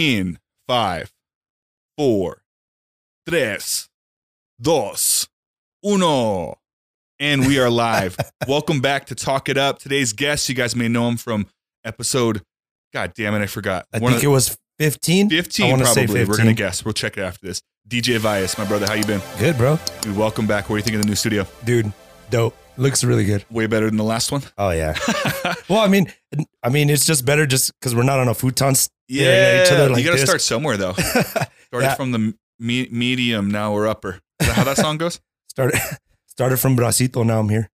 in 5, 4, 3, 2, 1. And we are live. Welcome back to Talk It Up. Today's guest, you guys may know him from episode, God damn it, I forgot. I think it was 15. 15 probably. 15. We're gonna guess. We'll check it after this. DJ VIYEZ, my brother, how you been? Good, bro. Dude, welcome back. What do you think of the new studio? Dude, dope. Looks really good. Way better than the last one. Oh yeah. Well, I mean, it's just better just because we're not on a futon. Yeah, each other like you gotta start somewhere though. Started from the medium, now we're upper. Is that how that song goes? Started from bracito, now I'm here.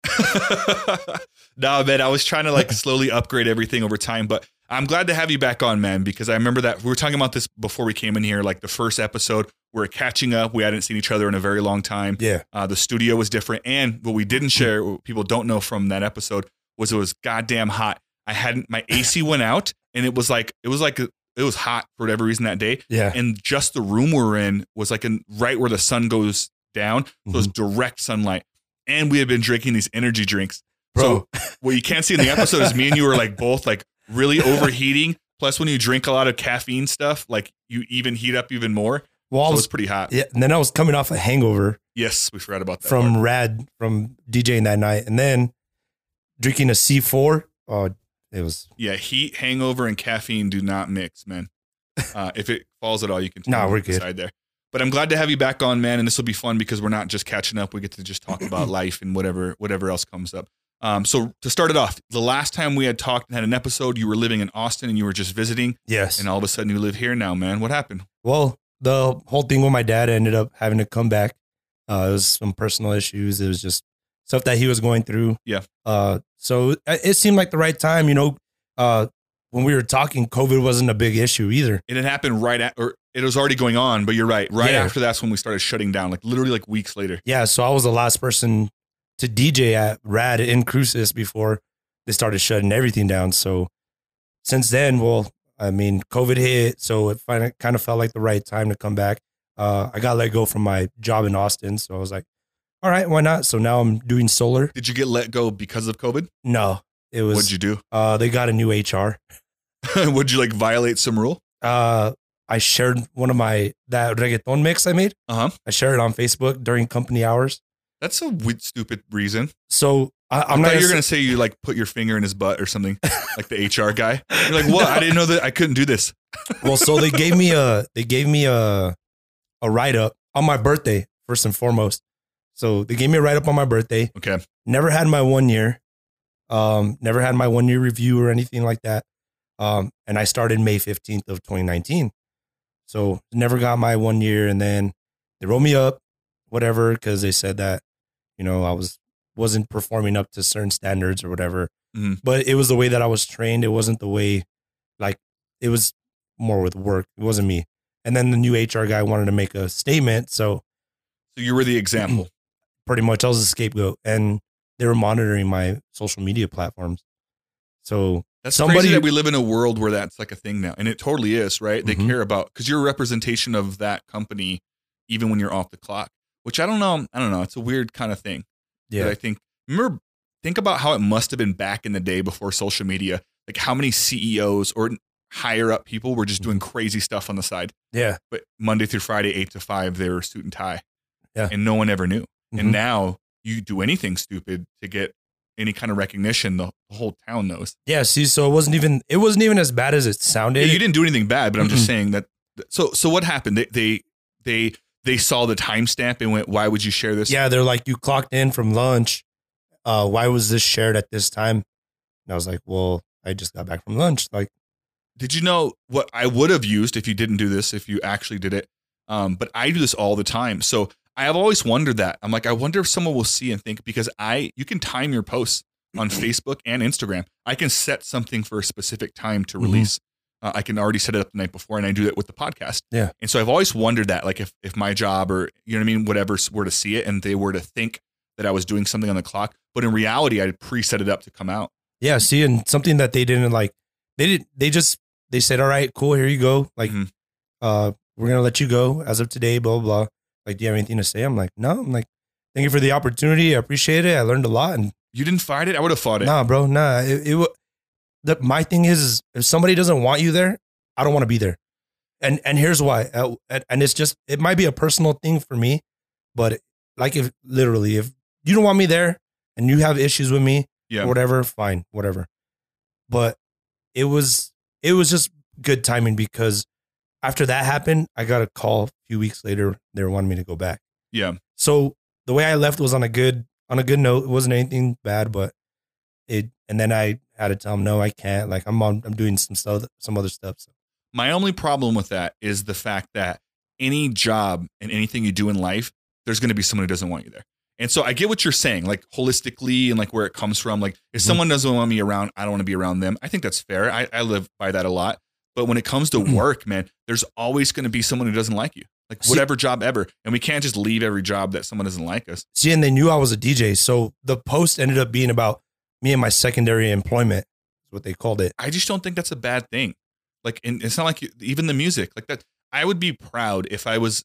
Nah, man, I was trying to like slowly upgrade everything over time, but I'm glad to have you back on, man, because I remember that we were talking about this before we came in here, like the first episode. We're catching up. We hadn't seen each other in a very long time. Yeah. The studio was different. And what we didn't share, what people don't know from that episode, was it was goddamn hot. My AC went out and it was hot for whatever reason that day. Yeah. And just the room we're in was like right where the sun goes down. So it was direct sunlight. And we had been drinking these energy drinks. Bro. So what you can't see in the episode is me and you were like both like really overheating. Plus when you drink a lot of caffeine stuff, like you even heat up even more. Well, so it was pretty hot. Yeah, and then I was coming off a hangover. Yes, we forgot about that. From Rad, from DJing that night. And then drinking a C4. Oh, it was... Yeah, heat, hangover, and caffeine do not mix, man. If it falls at all, you can... we're good. Side there. But I'm glad to have you back on, man. And this will be fun because we're not just catching up. We get to just talk about life and whatever else comes up. So to start it off, the last time we had talked and had an episode, you were living in Austin and you were just visiting. Yes. And all of a sudden you live here now, man. What happened? Well... The whole thing with my dad ended up having to come back. It was some personal issues. It was just stuff that he was going through. Yeah. So it seemed like the right time, you know. When we were talking, COVID wasn't a big issue either. And it happened or it was already going on, but you're right. Right after that's when we started shutting down, like literally like weeks later. Yeah. So I was the last person to DJ at Rad in Cruces before they started shutting everything down. So since then, COVID hit, so it kind of felt like the right time to come back. I got let go from my job in Austin, so I was like, all right, why not? So now I'm doing solar. Did you get let go because of COVID? No. It was. What'd you do? They got a new HR. Would you like violate some rule? I shared one of that reggaeton mix I made. Uh-huh. I shared it on Facebook during company hours. That's a weird, stupid reason. So I thought you were going to say you like put your finger in his butt or something, like the HR guy. You're like, what? No. I didn't know that I couldn't do this. Well, so they gave me a write up on my birthday, first and foremost. So they gave me a write up on my birthday. Okay. Never had my 1 year. Never had my 1 year review or anything like that. And I started May 15th of 2019. So never got my 1 year. And then they rolled me up, whatever, because they said that, you know, I wasn't performing up to certain standards or whatever. Mm-hmm. But it was the way that I was trained. It wasn't the way, like, it was more with work. It wasn't me. And then the new HR guy wanted to make a statement. So you were the example. Pretty much. I was a scapegoat. And they were monitoring my social media platforms. So that's crazy that we live in a world where that's like a thing now. And it totally is, right? They care about, because you're a representation of that company, even when you're off the clock, which I don't know. It's a weird kind of thing. Yeah. But I think about how it must have been back in the day before social media, like how many CEOs or higher up people were just doing crazy stuff on the side. Yeah. But Monday through Friday, 8 to 5, they were suit and tie. Yeah. And no one ever knew. Mm-hmm. And now you do anything stupid to get any kind of recognition, the whole town knows. Yeah. See, so it wasn't even as bad as it sounded. Yeah, you didn't do anything bad, but I'm just saying that. So what happened? They saw the timestamp and went, why would you share this? Yeah, they're like, you clocked in from lunch. Why was this shared at this time? And I was like, well, I just got back from lunch. Like, did you know what I would have used if you didn't do this, if you actually did it? But I do this all the time. So I have always wondered that. I'm like, I wonder if someone will see and think, because you can time your posts on Facebook and Instagram. I can set something for a specific time to release. I can already set it up the night before, and I do that with the podcast. Yeah. And so I've always wondered that, like if my job or, you know what I mean, whatever, were to see it and they were to think that I was doing something on the clock, but in reality, I had preset it up to come out. Yeah. See, and something that they didn't like, they said, all right, cool. Here you go. Like, we're going to let you go as of today, blah, blah, blah. Like, do you have anything to say? I'm like, no, thank you for the opportunity. I appreciate it. I learned a lot. And you didn't fight it. I would have fought it. Nah, bro. Nah, my thing is if somebody doesn't want you there, I don't want to be there. And here's why. And it's just, it might be a personal thing for me, but like if literally, if you don't want me there and you have issues with me, yeah, or whatever, fine, whatever. But it was just good timing, because after that happened, I got a call a few weeks later. They were wanting me to go back. Yeah. So the way I left was on a good note. It wasn't anything bad, but and then I had to tell them, no, I can't. Like I'm doing some stuff, some other stuff. So. My only problem with that is the fact that any job and anything you do in life, there's going to be someone who doesn't want you there. And so I get what you're saying, like holistically and like where it comes from. Like if someone doesn't want me around, I don't want to be around them. I think that's fair. I live by that a lot. But when it comes to work, man, there's always going to be someone who doesn't like you, like whatever job ever. And we can't just leave every job that someone doesn't like us. See, and they knew I was a DJ. So the post ended up being about me and my secondary employment, is what they called it. I just don't think that's a bad thing. Like, and it's not like even the music like that. I would be proud if I was,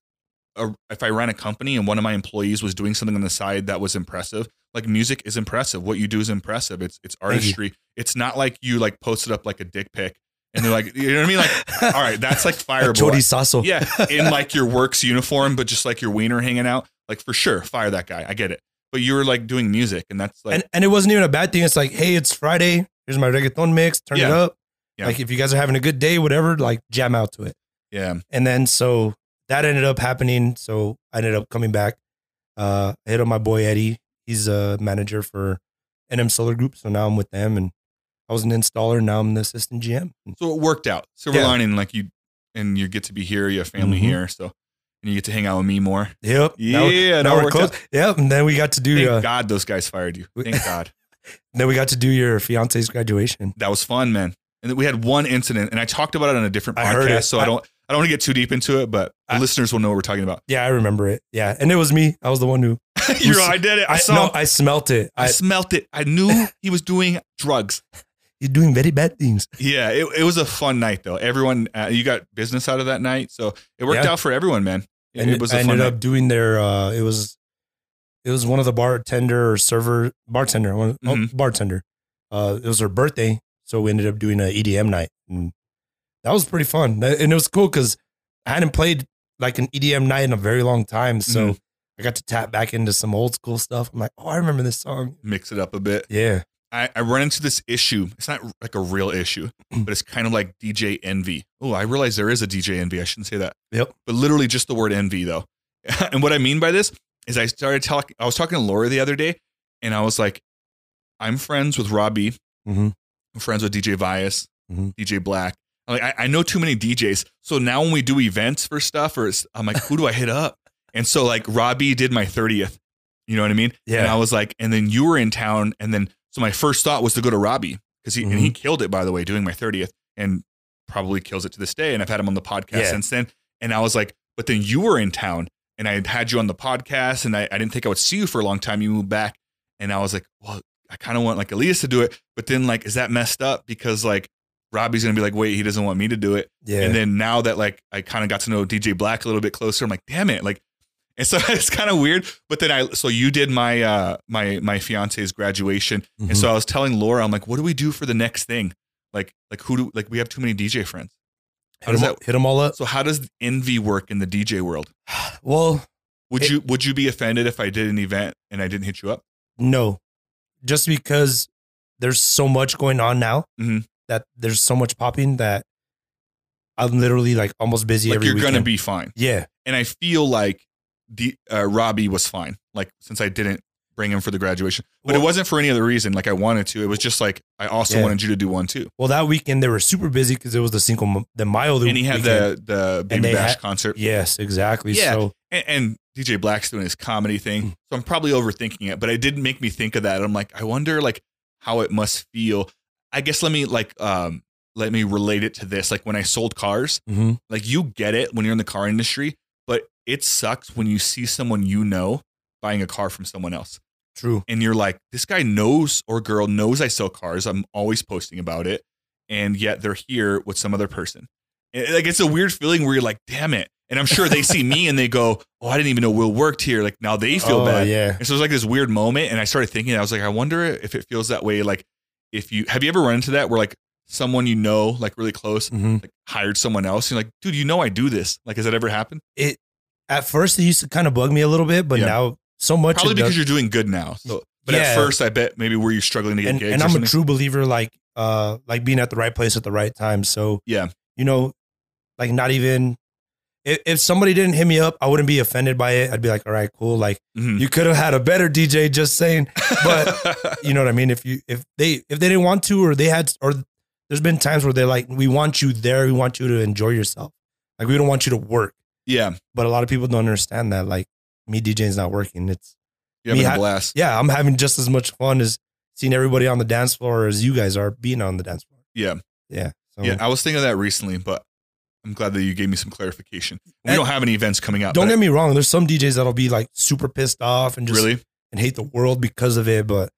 if I ran a company and one of my employees was doing something on the side that was impressive. Like music is impressive. What you do is impressive. It's artistry. It's not like you like posted up like a dick pic and they're like, you know what I mean? Like, all right, that's like fireable. Jody Sasso. Yeah. In like your work's uniform, but just like your wiener hanging out, like for sure. Fire that guy. I get it. But you were like doing music and that's like, and it wasn't even a bad thing. It's like, hey, it's Friday. Here's my reggaeton mix. Turn it up. Yeah. Like if you guys are having a good day, whatever, like jam out to it. Yeah. And then, so that ended up happening. So I ended up coming back, I hit on my boy, Eddie. He's a manager for NM Solar Group. So now I'm with them, and I was an installer. Now I'm the assistant GM. So it worked out. Silver lining, like you get to be here, you have family here. So, and you get to hang out with me more. Yep. Yeah. Now we're close. Out. Yep. And then we got to do, thank God those guys fired you. Thank God. And then we got to do your fiance's graduation. That was fun, man. And we had one incident, and I talked about it on a different podcast. So I don't want to get too deep into it, but the listeners will know what we're talking about. Yeah, I remember it. Yeah. And it was me. I was the one who. I did it. I smelt it. I smelt it. I knew he was doing drugs. He's doing very bad things. Yeah. It was a fun night, though. Everyone, you got business out of that night. So it worked out for everyone, man. And it was a fun night. I ended up doing their, it was one of the bartender. It was her birthday. So we ended up doing an EDM night. And that was pretty fun. And it was cool because I hadn't played like an EDM night in a very long time. So I got to tap back into some old school stuff. I'm like, oh, I remember this song. Mix it up a bit. Yeah. I run into this issue. It's not like a real issue, but it's kind of like DJ envy. Oh, I realize there is a DJ envy. I shouldn't say that. Yep. But literally just the word envy, though. And what I mean by this is I was talking to Laura the other day, and I was like, I'm friends with Robbie. Mm-hmm. I'm friends with DJ VIYEZ, DJ Black. I'm like, I know too many DJs. So now when we do events for stuff, I'm like, who do I hit up? And so like Robbie did my 30th, you know what I mean? Yeah. And I was like, and then you were in town. And then, so my first thought was to go to Robbie because and he killed it, by the way, doing my 30th, and probably kills it to this day. And I've had him on the podcast since then. And I was like, but then you were in town and I had you on the podcast, and I didn't think I would see you for a long time. You moved back, and I was like, well, I kind of want like Elias to do it, but then like, is that messed up? Because like Robbie's going to be like, wait, he doesn't want me to do it. Yeah. And then now that like, I kind of got to know DJ Black a little bit closer, I'm like, damn it. Like, and so it's kind of weird, but then so you did my, my fiance's graduation. And so I was telling Laura, I'm like, what do we do for the next thing? Like we have too many DJ friends. How does that hit them all up? So how does envy work in the DJ world? Well, would you be offended if I did an event and I didn't hit you up? No. Just because there's so much going on now that there's so much popping that I'm literally like almost busy like every weekend. You're going to be fine. Yeah. And I feel like Robbie was fine. Like since I didn't bring him for the graduation, but it wasn't for any other reason. Like I wanted to, it was just like, I also wanted you to do one too. Well, that weekend they were super busy because it was the Cinco de Mayo. And he had the Baby Bash concert. Yes, exactly. Yeah. So, and DJ Black's doing his comedy thing. So I'm probably overthinking it, but it didn't make me think of that. I'm like, I wonder like how it must feel. I guess let me like, let me relate it to this. Like when I sold cars, like you get it when you're in the car industry, but it sucks when you see someone, you know, buying a car from someone else. True. And you're like, this guy knows, or girl knows I sell cars. I'm always posting about it. And yet they're here with some other person. And like, it's a weird feeling where you're like, damn it. And I'm sure they see me and they go, oh, I didn't even know Will worked here. Like now they feel bad. Yeah. And so it's like this weird moment. And I started thinking, I was like, I wonder if it feels that way. Like if you, have you ever run into that where like someone you know, like really close, like hired someone else? You're like, dude, you know I do this. Like, has that ever happened? It at first it used to kind of bug me a little bit, but now so much. Probably because you're doing good now. So, but at first, I bet maybe were you struggling to get gigs? And I'm a true believer, like being at the right place at the right time. So you know, like not even if somebody didn't hit me up, I wouldn't be offended by it. I'd be like, all right, cool. Like you could have had a better DJ, just saying. But you know what I mean? If they didn't want to, or they had, or there's been times where they're like, we want you there. We want you to enjoy yourself. Like, we don't want you to work. Yeah. But a lot of people don't understand that. Like, me DJing is not working. It's you're having a blast. Yeah. I'm having just as much fun as seeing everybody on the dance floor as you guys are being on the dance floor. Yeah. Yeah. So, yeah. I was thinking of that recently, but I'm glad that you gave me some clarification. We don't have any events coming up. Don't get me wrong. There's some DJs that'll be like super pissed off and just and hate the world because of it. But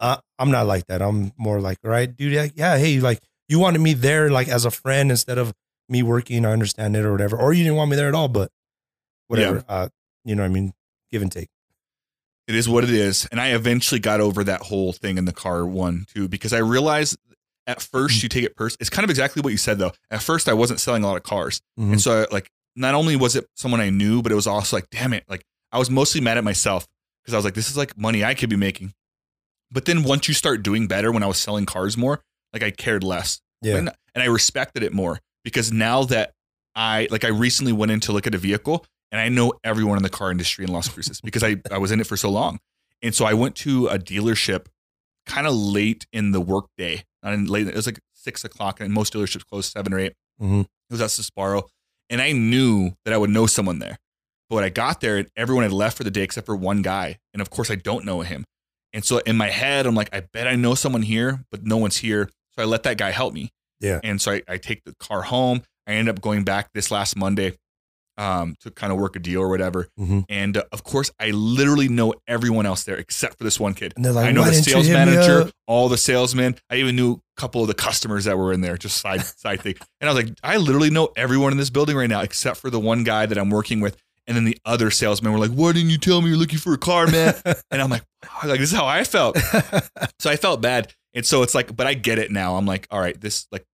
I'm not like that. I'm more like, all right, dude. Hey, like you wanted me there, like as a friend instead of me working. I understand it or whatever. Or you didn't want me there at all, but whatever. Yeah. You know what I mean? Give and take. It is what it is. And I eventually got over that whole thing in the car one too, because I realized at first you take it personally. It's kind of exactly what you said though. At first I wasn't selling a lot of cars. And so like, not only was it someone I knew, but it was also like, damn it. Like I was mostly mad at myself because I was like, this is like money I could be making. But then once you start doing better, when I was selling cars more, like I cared less and I respected it more, because now that I recently went in to look at a vehicle and I know everyone in the car industry in Las Cruces because I was in it for so long. And so I went to a dealership kind of late in the work day. It was like 6 o'clock and most dealerships closed 7 or 8. It was at Susparo. And I knew that I would know someone there, but when I got there and everyone had left for the day, except for one guy. And of course I don't know him. And so in my head, I'm like, I bet I know someone here, but no one's here. So I let that guy help me. Yeah. And so I take the car home. I ended up going back this last Monday to kind of work a deal or whatever. And of course I literally know everyone else there except for this one kid. And they're like, I know the sales manager, all the salesmen. I even knew a couple of the customers that were in there, just side thing. And I was like, I literally know everyone in this building right now, except for the one guy that I'm working with. And then the other salesmen were like, why didn't you tell me you're looking for a car, man? And I'm like, oh, like, this is how I felt. So I felt bad. And so it's like, but I get it now. I'm like, all right, this, like,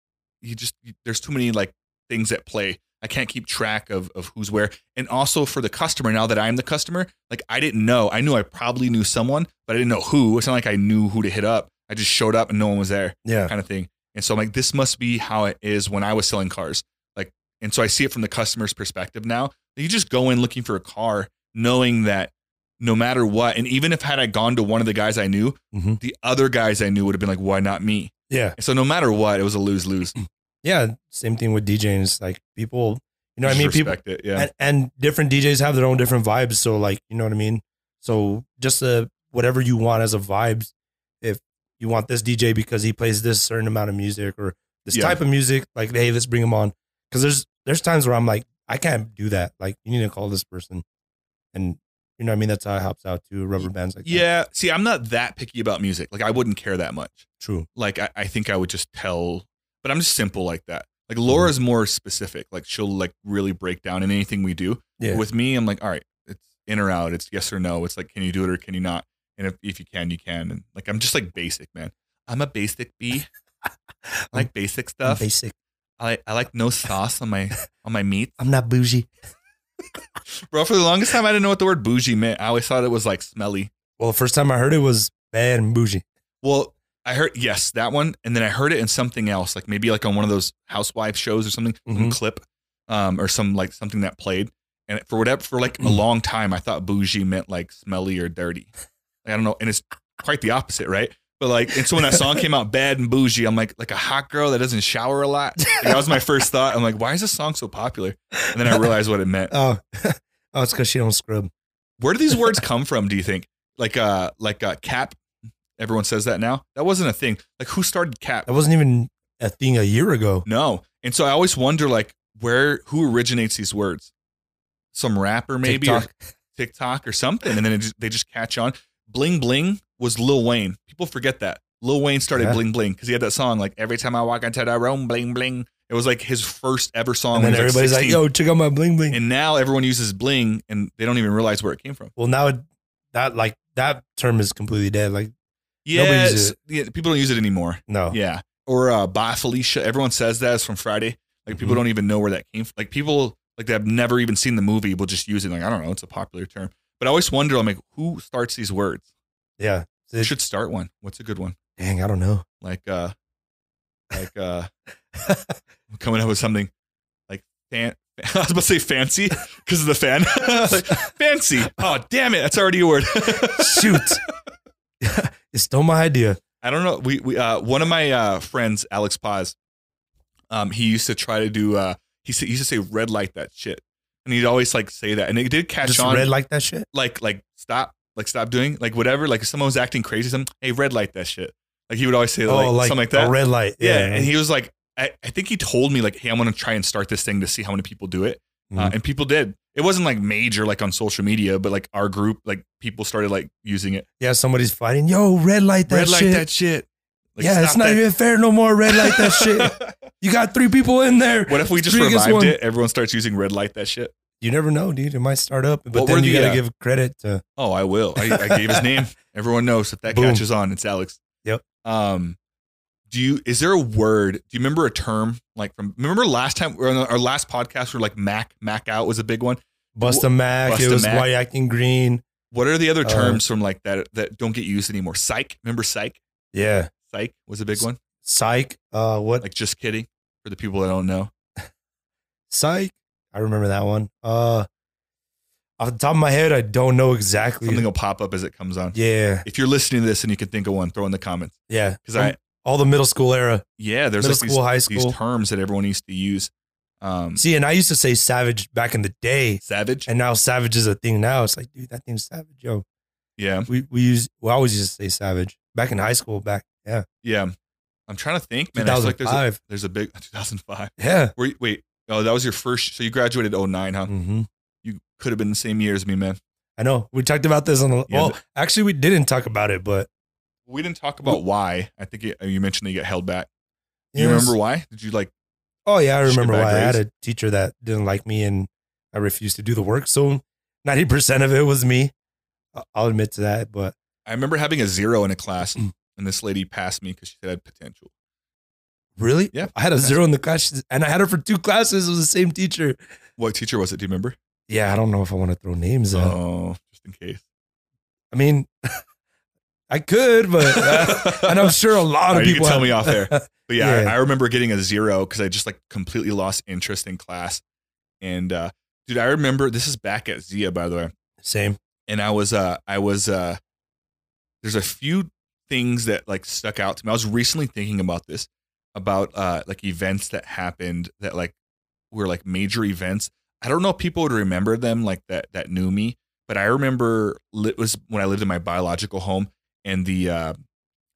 there's too many like things at play. I can't keep track of who's where. And also for the customer, now that I'm the customer, like I didn't know. I knew I probably knew someone, but I didn't know who. It's not like I knew who to hit up. I just showed up and no one was there. Yeah. Kind of thing. And so I'm like, this must be how it is when I was selling cars. Like, and so I see it from the customer's perspective now. You just go in looking for a car, knowing that no matter what, and even if had I gone to one of the guys I knew, the other guys I knew would have been like, why not me? Yeah. And so no matter what, it was a lose-lose. Yeah, same thing with DJing. It's like people, you know what I mean? People respect it, yeah. And different DJs have their own different vibes. So like, you know what I mean? So just whatever you want as a vibes, if you want this DJ because he plays this certain amount of music or this type of music, like, hey, let's bring him on. Because there's times where I'm like, I can't do that. Like, you need to call this person. And you know what I mean? That's how it helps out too. Rubber bands like that. Yeah. See, I'm not that picky about music. Like I wouldn't care that much. True. Like I think I would just tell... But I'm just simple like that. Like Laura's more specific. Like she'll like really break down in anything we do. Yeah. With me, I'm like, all right, it's in or out. It's yes or no. It's like, can you do it or can you not? And if you can, you can. And like, I'm just like basic, man. I'm a basic bee. I like basic stuff. I'm basic. I like no sauce on my meat. I'm not bougie. Bro, for the longest time, I didn't know what the word bougie meant. I always thought it was like smelly. Well, the first time I heard it was bad and bougie. Well, I heard, yes, that one. And then I heard it in something else, like maybe like on one of those housewife shows or something, some clip or some like something that played. And for like a long time, I thought bougie meant like smelly or dirty. Like, I don't know. And it's quite the opposite, right? But like, and so when that song came out, Bad and Bougie, I'm like a hot girl that doesn't shower a lot. Like, that was my first thought. I'm like, why is this song so popular? And then I realized what it meant. Oh, it's because she don't scrub. Where do these words come from, do you think? Like cap. Everyone says that now. That wasn't a thing. Like, who started cap? That wasn't even a thing a year ago. No. And so I always wonder, like, who originates these words? Some rapper, maybe, TikTok or something. And then they just catch on. Bling Bling was Lil Wayne. People forget that. Lil Wayne started Bling Bling because he had that song, like, every time I walk into that room, bling, bling. It was like his first ever song. And then everybody's like, yo, check out my bling, bling. And now everyone uses bling and they don't even realize where it came from. Well, now that term is completely dead. Like, yeah, people don't use it anymore. No. Yeah. or Bye Felicia. Everyone says that is from Friday. Like, people don't even know where that came from. Like, people like that have never even seen the movie will just use it. Like, I don't know. It's a popular term. But I always wonder, I'm like, who starts these words? Yeah. They should start one. What's a good one? Dang, I don't know. Like, coming up with something like I was about to say fancy because of the fan. Like, fancy. Oh, damn it. That's already a word. Shoot. It's still my idea. I don't know. We one of my friends, Alex Paz, he used to try to do, he used to say red light that shit. And he'd always like say that. And it did catch on. Red light that shit? Like stop doing, like whatever. Like if someone was acting crazy, something, hey, red light that shit. Like he would always say like something like that. A red light. Yeah. And he was like, I think he told me like, hey, I'm going to try and start this thing to see how many people do it. And people did. It wasn't like major, like on social media, but like our group, like people started like using it. Yeah. Somebody's fighting. Yo, red light that shit. Red light that shit. Like, yeah, it's not even fair no more. Red light that shit. You got 3 people in there. What if we just revived it? Everyone starts using red light that shit. You never know, dude. It might start up, but then you got to give credit to. Oh, I will. I gave his name. Everyone knows if that catches on, it's Alex. Yep. Is there a word? Do you remember a term like from? Remember last time or our last podcast where like Mac out was a big one. Bust a Mac. Bust it was Mac. Why you acting green? What are the other terms from like that don't get used anymore? Psych. Remember psych? Yeah. Psych was a big one. Psych. What? Like just kidding for the people that don't know. Psych. I remember that one. Off the top of my head, I don't know exactly. Something will pop up as it comes on. Yeah. If you're listening to this and you can think of one, throw in the comments. Yeah. Because all the middle school era. Yeah. There's middle school, high school. These terms that everyone used to use. See, and I used to say savage back in the day. Savage. And now savage is a thing now. It's like, dude, that thing's savage. Yo. Yeah. We always used to say savage back in high school Yeah. Yeah. I'm trying to think, man. 2005. I was like, there's a big 2005. Yeah. Wait. Oh, that was your first. So you graduated 2009, huh? Mm-hmm. You could have been the same year as me, man. I know. We talked about this on the, actually we didn't talk about it, but. We didn't talk about why. I think you mentioned that you got held back. Do you remember why? Did you like? Oh yeah. I remember why. I had a teacher that didn't like me and I refused to do the work. So 90% of it was me. I'll admit to that, but. I remember having a 0 in a class. And this lady passed me because she said I had potential. Really? Yeah. I had a 0 in the class and I had her for 2 classes. It was the same teacher. What teacher was it? Do you remember? Yeah. I don't know if I want to throw names out. Oh, just in case. I mean, I could, but and I'm sure a lot of people. You can tell me off there. But yeah. I remember getting a 0 because I just like completely lost interest in class. And dude, I remember this is back at Zia, by the way. Same. And I was there's a few things that like stuck out to me. I was recently thinking about this, about like events that happened that like were like major events. I don't know if people would remember them like that knew me, but I remember it was when I lived in my biological home and the, I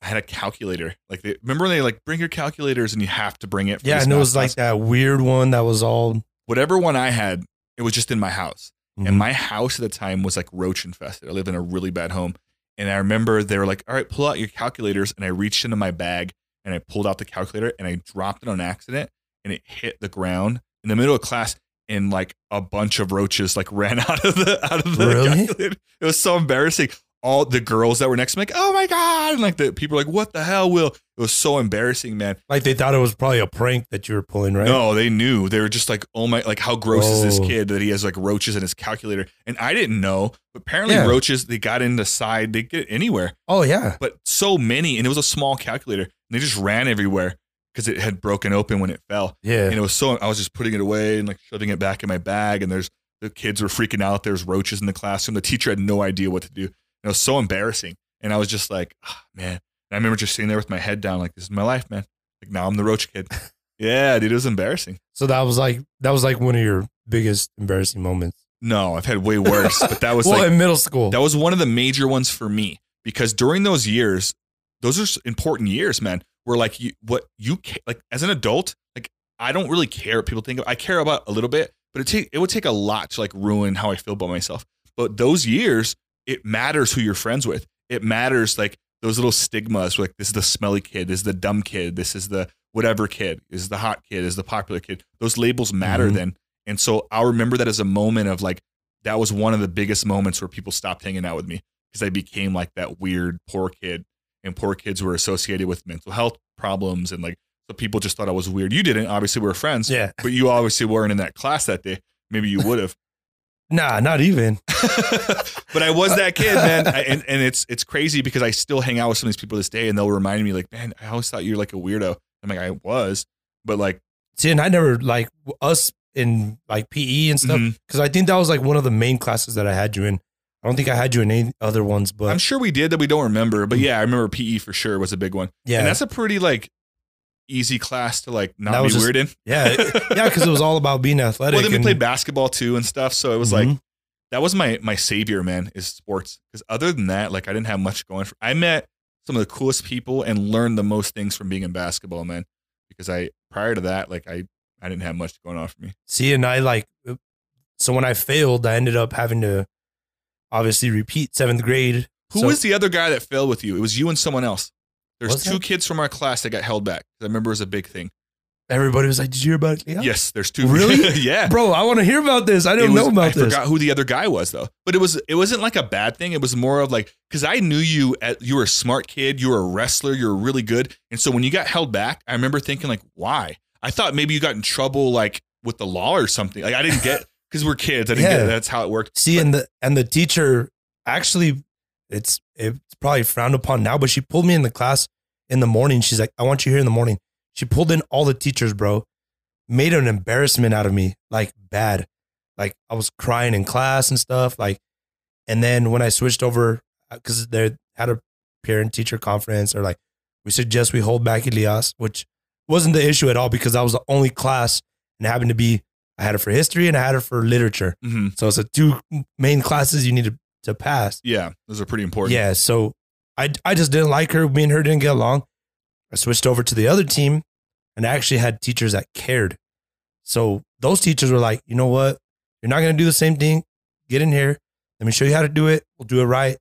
had a calculator. Like remember they like bring your calculators and you have to bring it. Yeah. And it was like that weird one that was all. Whatever one I had, it was just in my house. Mm-hmm. And my house at the time was like roach infested. I lived in a really bad home. And I remember they were like, all right, pull out your calculators. And I reached into my bag and I pulled out the calculator and I dropped it on accident and it hit the ground in the middle of class. And like a bunch of roaches like ran out of the calculator. It was so embarrassing. All the girls that were next to me, like, oh my God. And like the people were like, what the hell, Will? It was so embarrassing, man. Like they thought it was probably a prank that you were pulling, right? No, they knew. They were just like, oh my, like how gross is this kid that he has like roaches in his calculator? And I didn't know, but apparently roaches, they got in the side, they get anywhere. Oh yeah. But so many, and it was a small calculator and they just ran everywhere because it had broken open when it fell. Yeah. And it was so, I was just putting it away and like shoving it back in my bag. And the kids were freaking out. There's roaches in the classroom. The teacher had no idea what to do. It was so embarrassing. And I was just like, oh, man. And I remember just sitting there with my head down, like, this is my life, man. Like, now I'm the roach kid. Yeah, dude, it was embarrassing. So that was like one of your biggest embarrassing moments. No, I've had way worse, but that was in middle school. That was one of the major ones for me because during those years, those are important years, man, where like like as an adult, like I don't really care what people think of. I care about a little bit, but it would take a lot to like ruin how I feel about myself. But those years, it matters who you're friends with. It matters like those little stigmas, like this is the smelly kid, this is the dumb kid, this is the whatever kid, this is the hot kid, this is the popular kid. Those labels matter then. And so I'll remember that as a moment of like, that was one of the biggest moments where people stopped hanging out with me because I became like that weird poor kid. and poor kids were associated with mental health problems. And like, so people just thought I was weird. You didn't, obviously we were friends, yeah, but you obviously weren't in that class that day. Maybe you would have. Nah, not even. But I was that kid, man. And it's crazy because I still hang out with some of these people this day and they'll remind me like, man, I always thought you were like a weirdo. I'm like, I was, but like. See, and I never like us in like PE and stuff. Mm-hmm. Cause I think that was like one of the main classes that I had you in. I don't think I had you in any other ones, but I'm sure we did that we don't remember. But yeah, I remember PE for sure was a big one. Yeah. And that's a pretty like easy class to like not be weird in. Yeah. Yeah. Cause it was all about being athletic. Well, then we played basketball too and stuff. So it was mm-hmm. like, that was my savior, man, is sports. Cause other than that, like I didn't have much going for, I met some of the coolest people and learned the most things from being in basketball, man. Because prior to that, like I didn't have much going on for me. See, and I like, so when I failed, I ended up having to obviously repeat seventh grade. Who was the other guy that failed with you? It was you and someone else. There's two kids from our class that got held back. I remember it was a big thing. Everybody was like, did you hear about it? Yeah. Yes, there's two. Really? Yeah. Bro, I want to hear about this. I don't know about this. I forgot who the other guy was though. But it wasn't like a bad thing. It was more of like, because I knew you were a smart kid. You were a wrestler. You were really good. And so when you got held back, I remember thinking like, why? I thought maybe you got in trouble like with the law or something. Like I didn't get, because we're kids. I didn't get it. That's how it worked. See, but, and the teacher actually, it's probably frowned upon now, but she pulled me in the class in the morning. She's like, I want you here in the morning. She pulled in all the teachers, bro, made an embarrassment out of me, like bad. Like I was crying in class and stuff. Like, and then when I switched over, because they had a parent teacher conference or like, we suggest we hold back Elias, which wasn't the issue at all because I was the only class and happened to be, I had it for history and I had it for literature. Mm-hmm. So it's two main classes you need to pass. Yeah. Those are pretty important. Yeah. So I just didn't like her. Me and her didn't get along. I switched over to the other team. And I actually had teachers that cared. So those teachers were like, you know what? You're not going to do the same thing. Get in here. Let me show you how to do it. We'll do it right.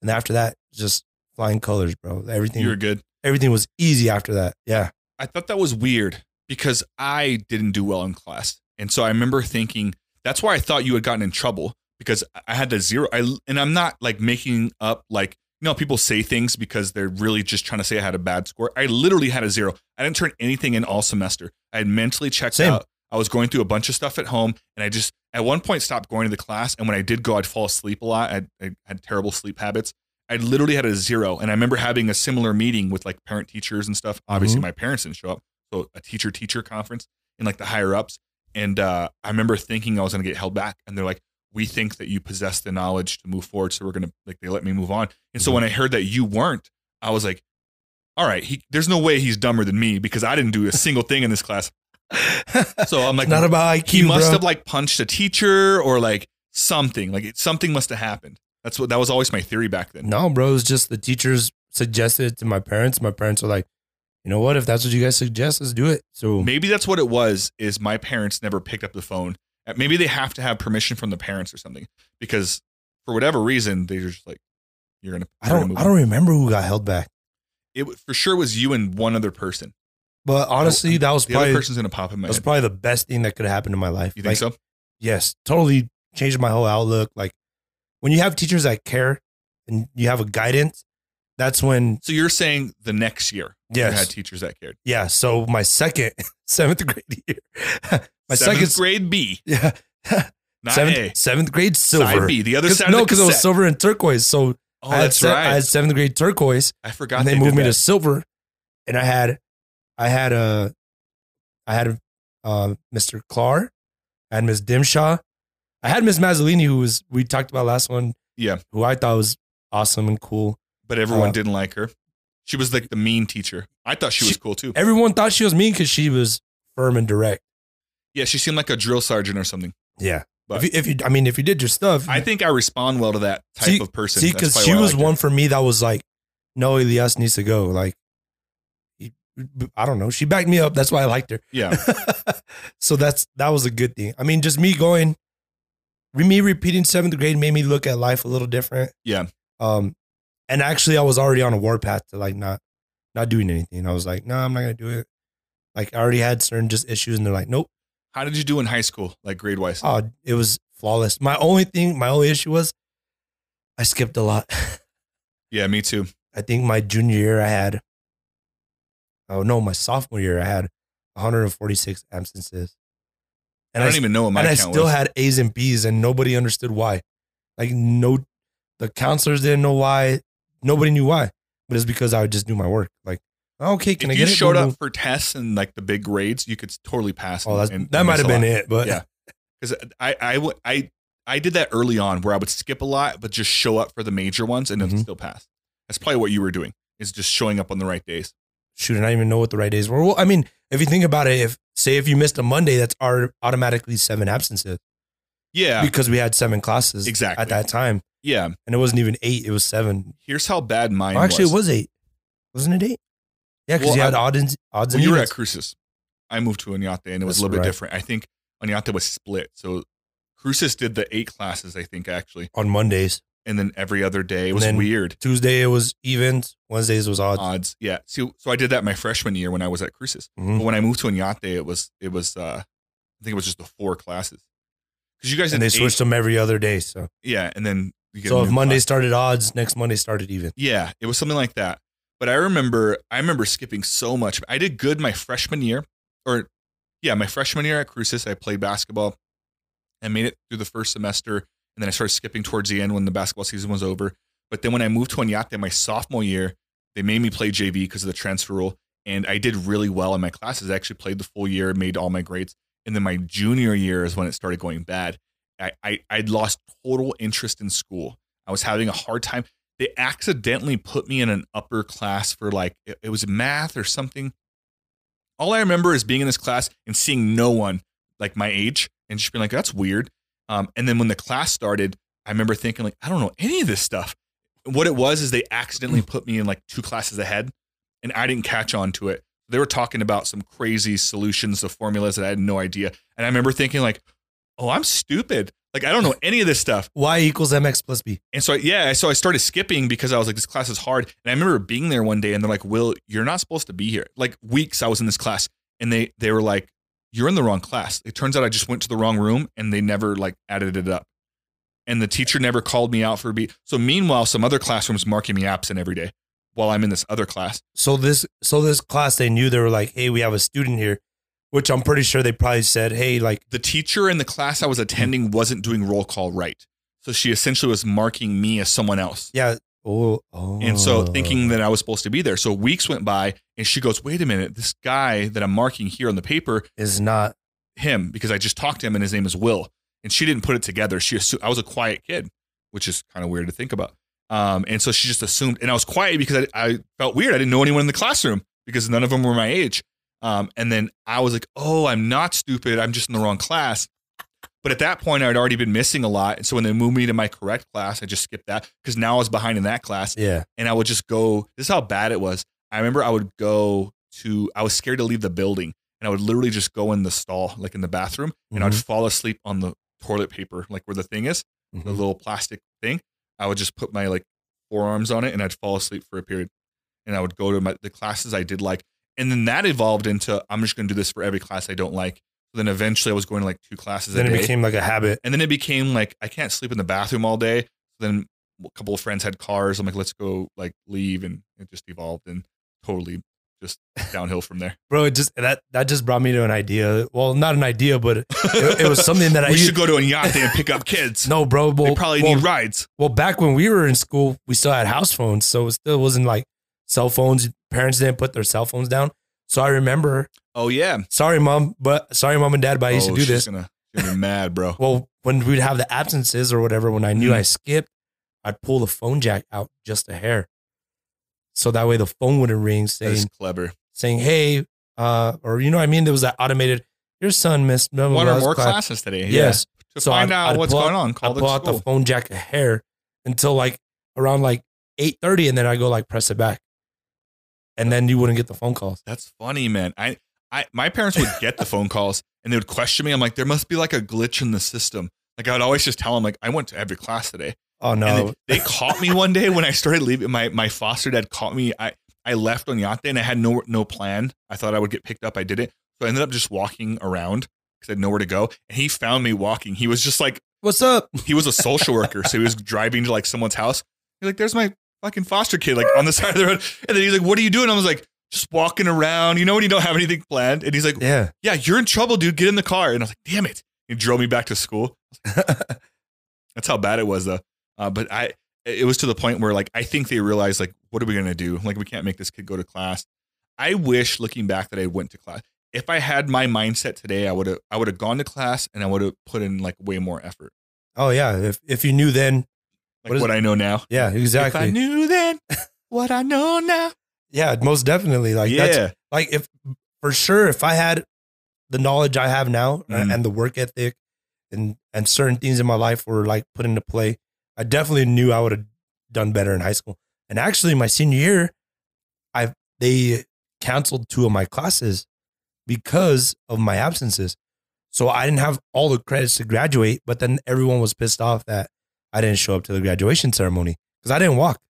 And after that, just flying colors, bro. Everything. You were good. Everything was easy after that. Yeah. I thought that was weird because I didn't do well in class. And so I remember thinking, that's why I thought you had gotten in trouble because I had the zero. And I'm not like making up like, you know, people say things because they're really just trying to say I had a bad score. I literally had a zero. I didn't turn anything in all semester. I had mentally checked out. I was going through a bunch of stuff at home. And I just, at one point, stopped going to the class. And when I did go, I'd fall asleep a lot. I had terrible sleep habits. I literally had a zero. And I remember having a similar meeting with like parent teachers and stuff. Obviously, my parents didn't show up. So a teacher conference in like the higher ups. And I remember thinking I was going to get held back. And they're like, we think that you possess the knowledge to move forward. So we're going to like, they let me move on. And so when I heard that you weren't, I was like, all right, there's no way he's dumber than me because I didn't do a single thing in this class. So I'm like, not about IQ, he must have like punched a teacher or like something, something must've happened. That was always my theory back then. No, bro. It was just the teachers suggested it to my parents. My parents were like, you know what, if that's what you guys suggest, let's do it. So maybe that's what it was, is my parents never picked up the phone. Maybe they have to have permission from the parents or something because for whatever reason, they're just like, you're going to, I don't remember who got held back. It for sure was you and one other person. But honestly, that was probably other person's going to pop in my head. Probably the best thing that could happen in my life. You think so? Yes. Totally changed my whole outlook. Like when you have teachers that care and you have a guidance, that's when. So you're saying the next year you had teachers that cared. Yeah. So my seventh grade year. My seventh grade B. Yeah. Not A. Seventh grade silver. Side B. The other side. No, because it was silver and turquoise. So I had seventh grade turquoise. I forgot. And they moved me to silver. And I had Mr. Clark. I had Miss Dimshaw. I had Miss Mazzolini, we talked about last one. Yeah. Who I thought was awesome and cool. But everyone didn't like her. She was like the mean teacher. I thought she was cool too. Everyone thought she was mean because she was firm and direct. Yeah, she seemed like a drill sergeant or something. Yeah. But if you did your stuff. I think I respond well to that type of person. See, because she was one for me that was like, no, Elias needs to go. Like, I don't know. She backed me up. That's why I liked her. Yeah. So that was a good thing. I mean, just me repeating seventh grade made me look at life a little different. Yeah. And actually I was already on a warpath to like not doing anything. I was like, no, I'm not going to do it. Like I already had certain just issues and they're like, nope. How did you do in high school, like grade wise? Oh, it was flawless. My only issue was I skipped a lot. Yeah, me too. I think my junior year I had, oh no, my sophomore year I had 146 absences. And I don't even know what my count was. And I still had A's and B's, and nobody understood why. Like, no, the counselors didn't know why. Nobody knew why. But it's because I would just do my work. Like, okay, can I get it? If you showed up for tests and like the big grades, you could totally pass. Oh, that might have been it, but yeah, because I did that early on where I would skip a lot, but just show up for the major ones and then still pass. That's probably what you were doing, is just showing up on the right days. Shoot, I don't even know what the right days were. Well, I mean, if you think about it, if you missed a Monday, that's automatically 7 absences. Yeah, because we had 7 classes exactly at that time. Yeah, and it wasn't even 8; it was 7. Here's how bad mine was. Actually, it was 8, wasn't it? 8. Yeah, because you had odds. When you were at Cruces, I moved to Oñate, and it was a little bit different. I think Oñate was split, so Cruces did the 8 classes. I think actually on Mondays, and then every other day. It was weird. Tuesday it was evens, Wednesdays was odds. Yeah. So I did that my freshman year when I was at Cruces. Mm-hmm. But when I moved to Oñate, it was I think it was just the 4 classes, because you guys and they switched them every other day. So yeah, and then. So if Monday started odds, next Monday started even. Yeah, it was something like that. But I remember skipping so much. I did good my freshman year, my freshman year at Cruces. I played basketball and made it through the first semester, and then I started skipping towards the end when the basketball season was over. But then when I moved to Oñate my sophomore year, they made me play JV because of the transfer rule, and I did really well in my classes. I actually played the full year, made all my grades, and then my junior year is when it started going bad. I'd lost total interest in school. I was having a hard time. They accidentally put me in an upper class for it was math or something. All I remember is being in this class and seeing no one like my age and just being like, that's weird. And then when the class started, I remember thinking like, I don't know any of this stuff. What it was is they accidentally put me in like 2 classes ahead and I didn't catch on to it. They were talking about some crazy solutions of formulas that I had no idea. And I remember thinking like, oh, I'm stupid. Like, I don't know any of this stuff. Y equals MX plus B. And so, so I started skipping because I was like, this class is hard. And I remember being there one day and they're like, Will, you're not supposed to be here. Like weeks I was in this class and they were like, you're in the wrong class. It turns out I just went to the wrong room and they never like added it up. And the teacher never called me out for B. So meanwhile, some other classroom's marking me absent every day while I'm in this other class. So this class, they knew, they were like, hey, we have a student here. Which I'm pretty sure they probably said, hey, like the teacher in the class I was attending wasn't doing roll call right. So she essentially was marking me as someone else. Yeah. Oh. And so thinking that I was supposed to be there. So weeks went by and she goes, wait a minute, this guy that I'm marking here on the paper is not him, because I just talked to him and his name is Will. And she didn't put it together. She assumed I was a quiet kid, which is kind of weird to think about. And so she just assumed, and I was quiet because I felt weird. I didn't know anyone in the classroom because none of them were my age. And then I was like, oh, I'm not stupid. I'm just in the wrong class. But at that point, I had already been missing a lot. And so when they moved me to my correct class, I just skipped that because now I was behind in that class. Yeah. And I would just go, this is how bad it was. I remember I was scared to leave the building. And I would literally just go in the stall, like in the bathroom. Mm-hmm. And I'd fall asleep on the toilet paper, like where the thing is, the little plastic thing. I would just put my like forearms on it and I'd fall asleep for a period. And I would go to the classes I did like. And then that evolved into, I'm just going to do this for every class I don't like. So then eventually I was going to like 2 classes a day. Then it became like a habit. And then it became like, I can't sleep in the bathroom all day. So then a couple of friends had cars. I'm like, let's go like leave. And it just evolved and totally just downhill from there. Bro, that just brought me to an idea. Well, not an idea, but it was something that we should go to Oñate and pick up kids. No, bro. Well, they probably need rides. Well, back when we were in school, we still had house phones. So it still wasn't like cell phones. Parents didn't put their cell phones down. So I remember. Oh, yeah. Sorry, mom and dad, but I used to do this. She's gonna be mad, bro. Well, when we'd have the absences or whatever, when I knew I skipped, I'd pull the phone jack out just a hair. So that way the phone wouldn't ring saying. That's clever. Saying, hey, or you know what I mean? There was that automated, your son missed. One or more classes today. Yes. Yeah. To find out what's going on, call the school. I'd pull out the phone jack a hair until like around like 8:30, and then I go like press it back. And then you wouldn't get the phone calls. That's funny, man. My parents would get the phone calls and they would question me. I'm like, there must be like a glitch in the system. Like I would always just tell them like, I went to every class today. Oh no. And they caught me one day when I started leaving. My foster dad caught me. I left Oñate and I had no plan. I thought I would get picked up. I didn't. So I ended up just walking around because I had nowhere to go. And he found me walking. He was just like, what's up? He was a social worker. So he was driving to like someone's house. He's like, there's my fucking foster kid, like on the side of the road. And then he's like, what are you doing? I was like, just walking around, you know, when you don't have anything planned. And he's like, yeah, you're in trouble, dude. Get in the car. And I was like, damn it. He drove me back to school. That's how bad it was though. But it was to the point where like, I think they realized like, what are we going to do? Like, we can't make this kid go to class. I wish looking back that I went to class. If I had my mindset today, I would have gone to class and I would have put in like way more effort. Oh yeah. If you knew then like what I know now. Yeah, exactly. If I knew then what I know now. Yeah, most definitely. Like, that's like, if for sure, if I had the knowledge I have now and the work ethic and certain things in my life were like put into play, I definitely knew I would have done better in high school. And actually my senior year, they canceled two of my classes because of my absences. So I didn't have all the credits to graduate, but then everyone was pissed off that I didn't show up to the graduation ceremony because I didn't walk.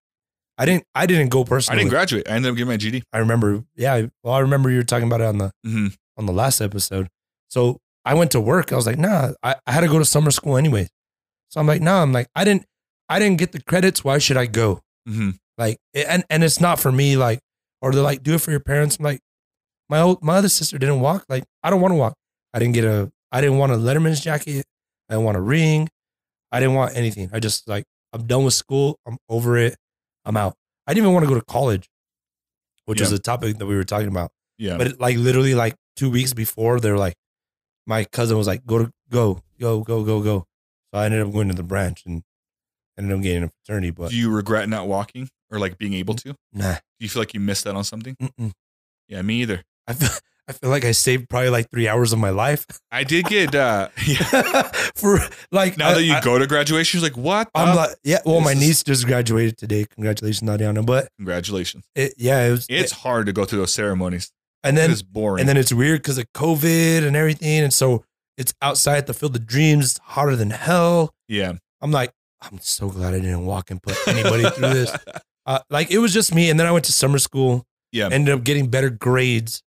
I didn't go personally. I didn't graduate. I ended up getting my GD. I remember. Yeah. Well, I remember you were talking about it on the last episode. So I went to work. I was like, nah, I had to go to summer school anyway. So I'm like, nah, I didn't get the credits. Why should I go? Mm-hmm. Like, and it's not for me. Like, or they're like, do it for your parents. I'm like, my other sister didn't walk. Like, I don't want to walk. I didn't want a Letterman's jacket. I didn't want a ring. I didn't want anything. I just like, I'm done with school. I'm over it. I'm out. I didn't even want to go to college, which is a topic that we were talking about. Yeah. But like literally like 2 weeks before, they were like, my cousin was like, go. So I ended up going to the branch and ended up getting a fraternity. But do you regret not walking or like being able to? Nah. Do you feel like you missed out on something? Mm-mm. Yeah, me either. I feel like I saved probably like 3 hours of my life. I did get for like now that you go to graduation, you're like, what? I'm like, yeah. Well, my niece just graduated today. Congratulations, Nadiana. But congratulations. It's hard to go through those ceremonies, and then it's boring, and then it's weird because of COVID and everything, and so it's outside the field of dreams, hotter than hell. Yeah, I'm like, I'm so glad I didn't walk and put anybody through this. Like it was just me, and then I went to summer school. Yeah, ended up getting better grades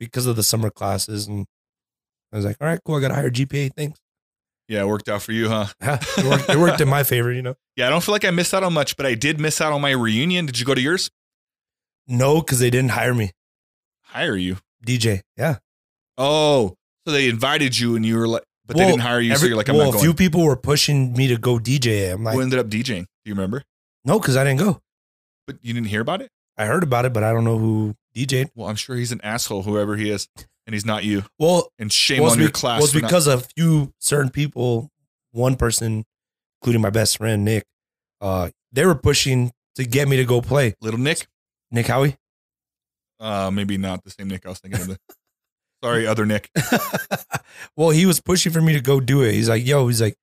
because of the summer classes. And I was like, all right, cool. I got a higher GPA. Thanks. Yeah. It worked out for you, huh? It worked in my favor, you know? Yeah. I don't feel like I missed out on much, but I did miss out on my reunion. Did you go to yours? No. Cause they didn't hire me. Hire you? DJ. Yeah. Oh, so they invited you and you were like, but they didn't hire you. So you're like, I'm not going. A few people were pushing me to go DJ. I'm like, who ended up DJing? Do you remember? No. Cause I didn't go. But you didn't hear about it? I heard about it, but I don't know who DJ'd. Well, I'm sure he's an asshole, whoever he is, and he's not you. Well, and shame on your class. Well, it's because a few certain people, one person, including my best friend, Nick, they were pushing to get me to go play. Little Nick? Nick Howie? Maybe not the same Nick I was thinking of. Sorry, other Nick. Well, he was pushing for me to go do it. He's like, yo, he's like,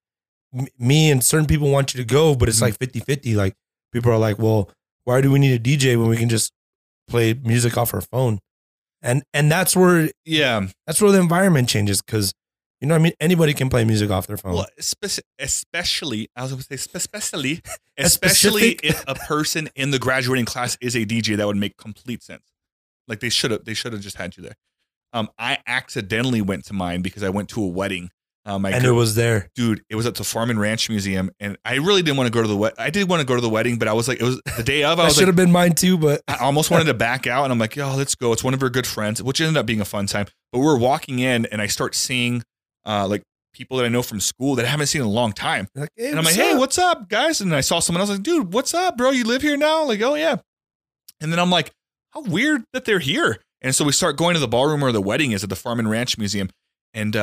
me and certain people want you to go, but it's like 50-50. Like, people are like, well, why do we need a DJ when we can just play music off our phone? And that's where, that's where the environment changes. Cause you know what I mean? Anybody can play music off their phone. Well, especially if a person in the graduating class is a DJ, that would make complete sense. Like they should have just had you there. I accidentally went to mine because I went to a wedding. It was there. Dude, it was at the Farm and Ranch Museum, and I really didn't want to go to the wedding. I did want to go to the wedding, but I was like, it was the day of. I should have been mine too, but I almost wanted to back out, and I'm like, yo, let's go. It's one of her good friends, which ended up being a fun time. But we're walking in, and I start seeing like people that I know from school that I haven't seen in a long time. Like, hey, and I'm like, hey, what's up, guys? And I saw someone else, like, dude, what's up, bro? You live here now? Like, oh, yeah. And then I'm like, how weird that they're here. And so we start going to the ballroom where the wedding is at the Farm and Ranch Museum, and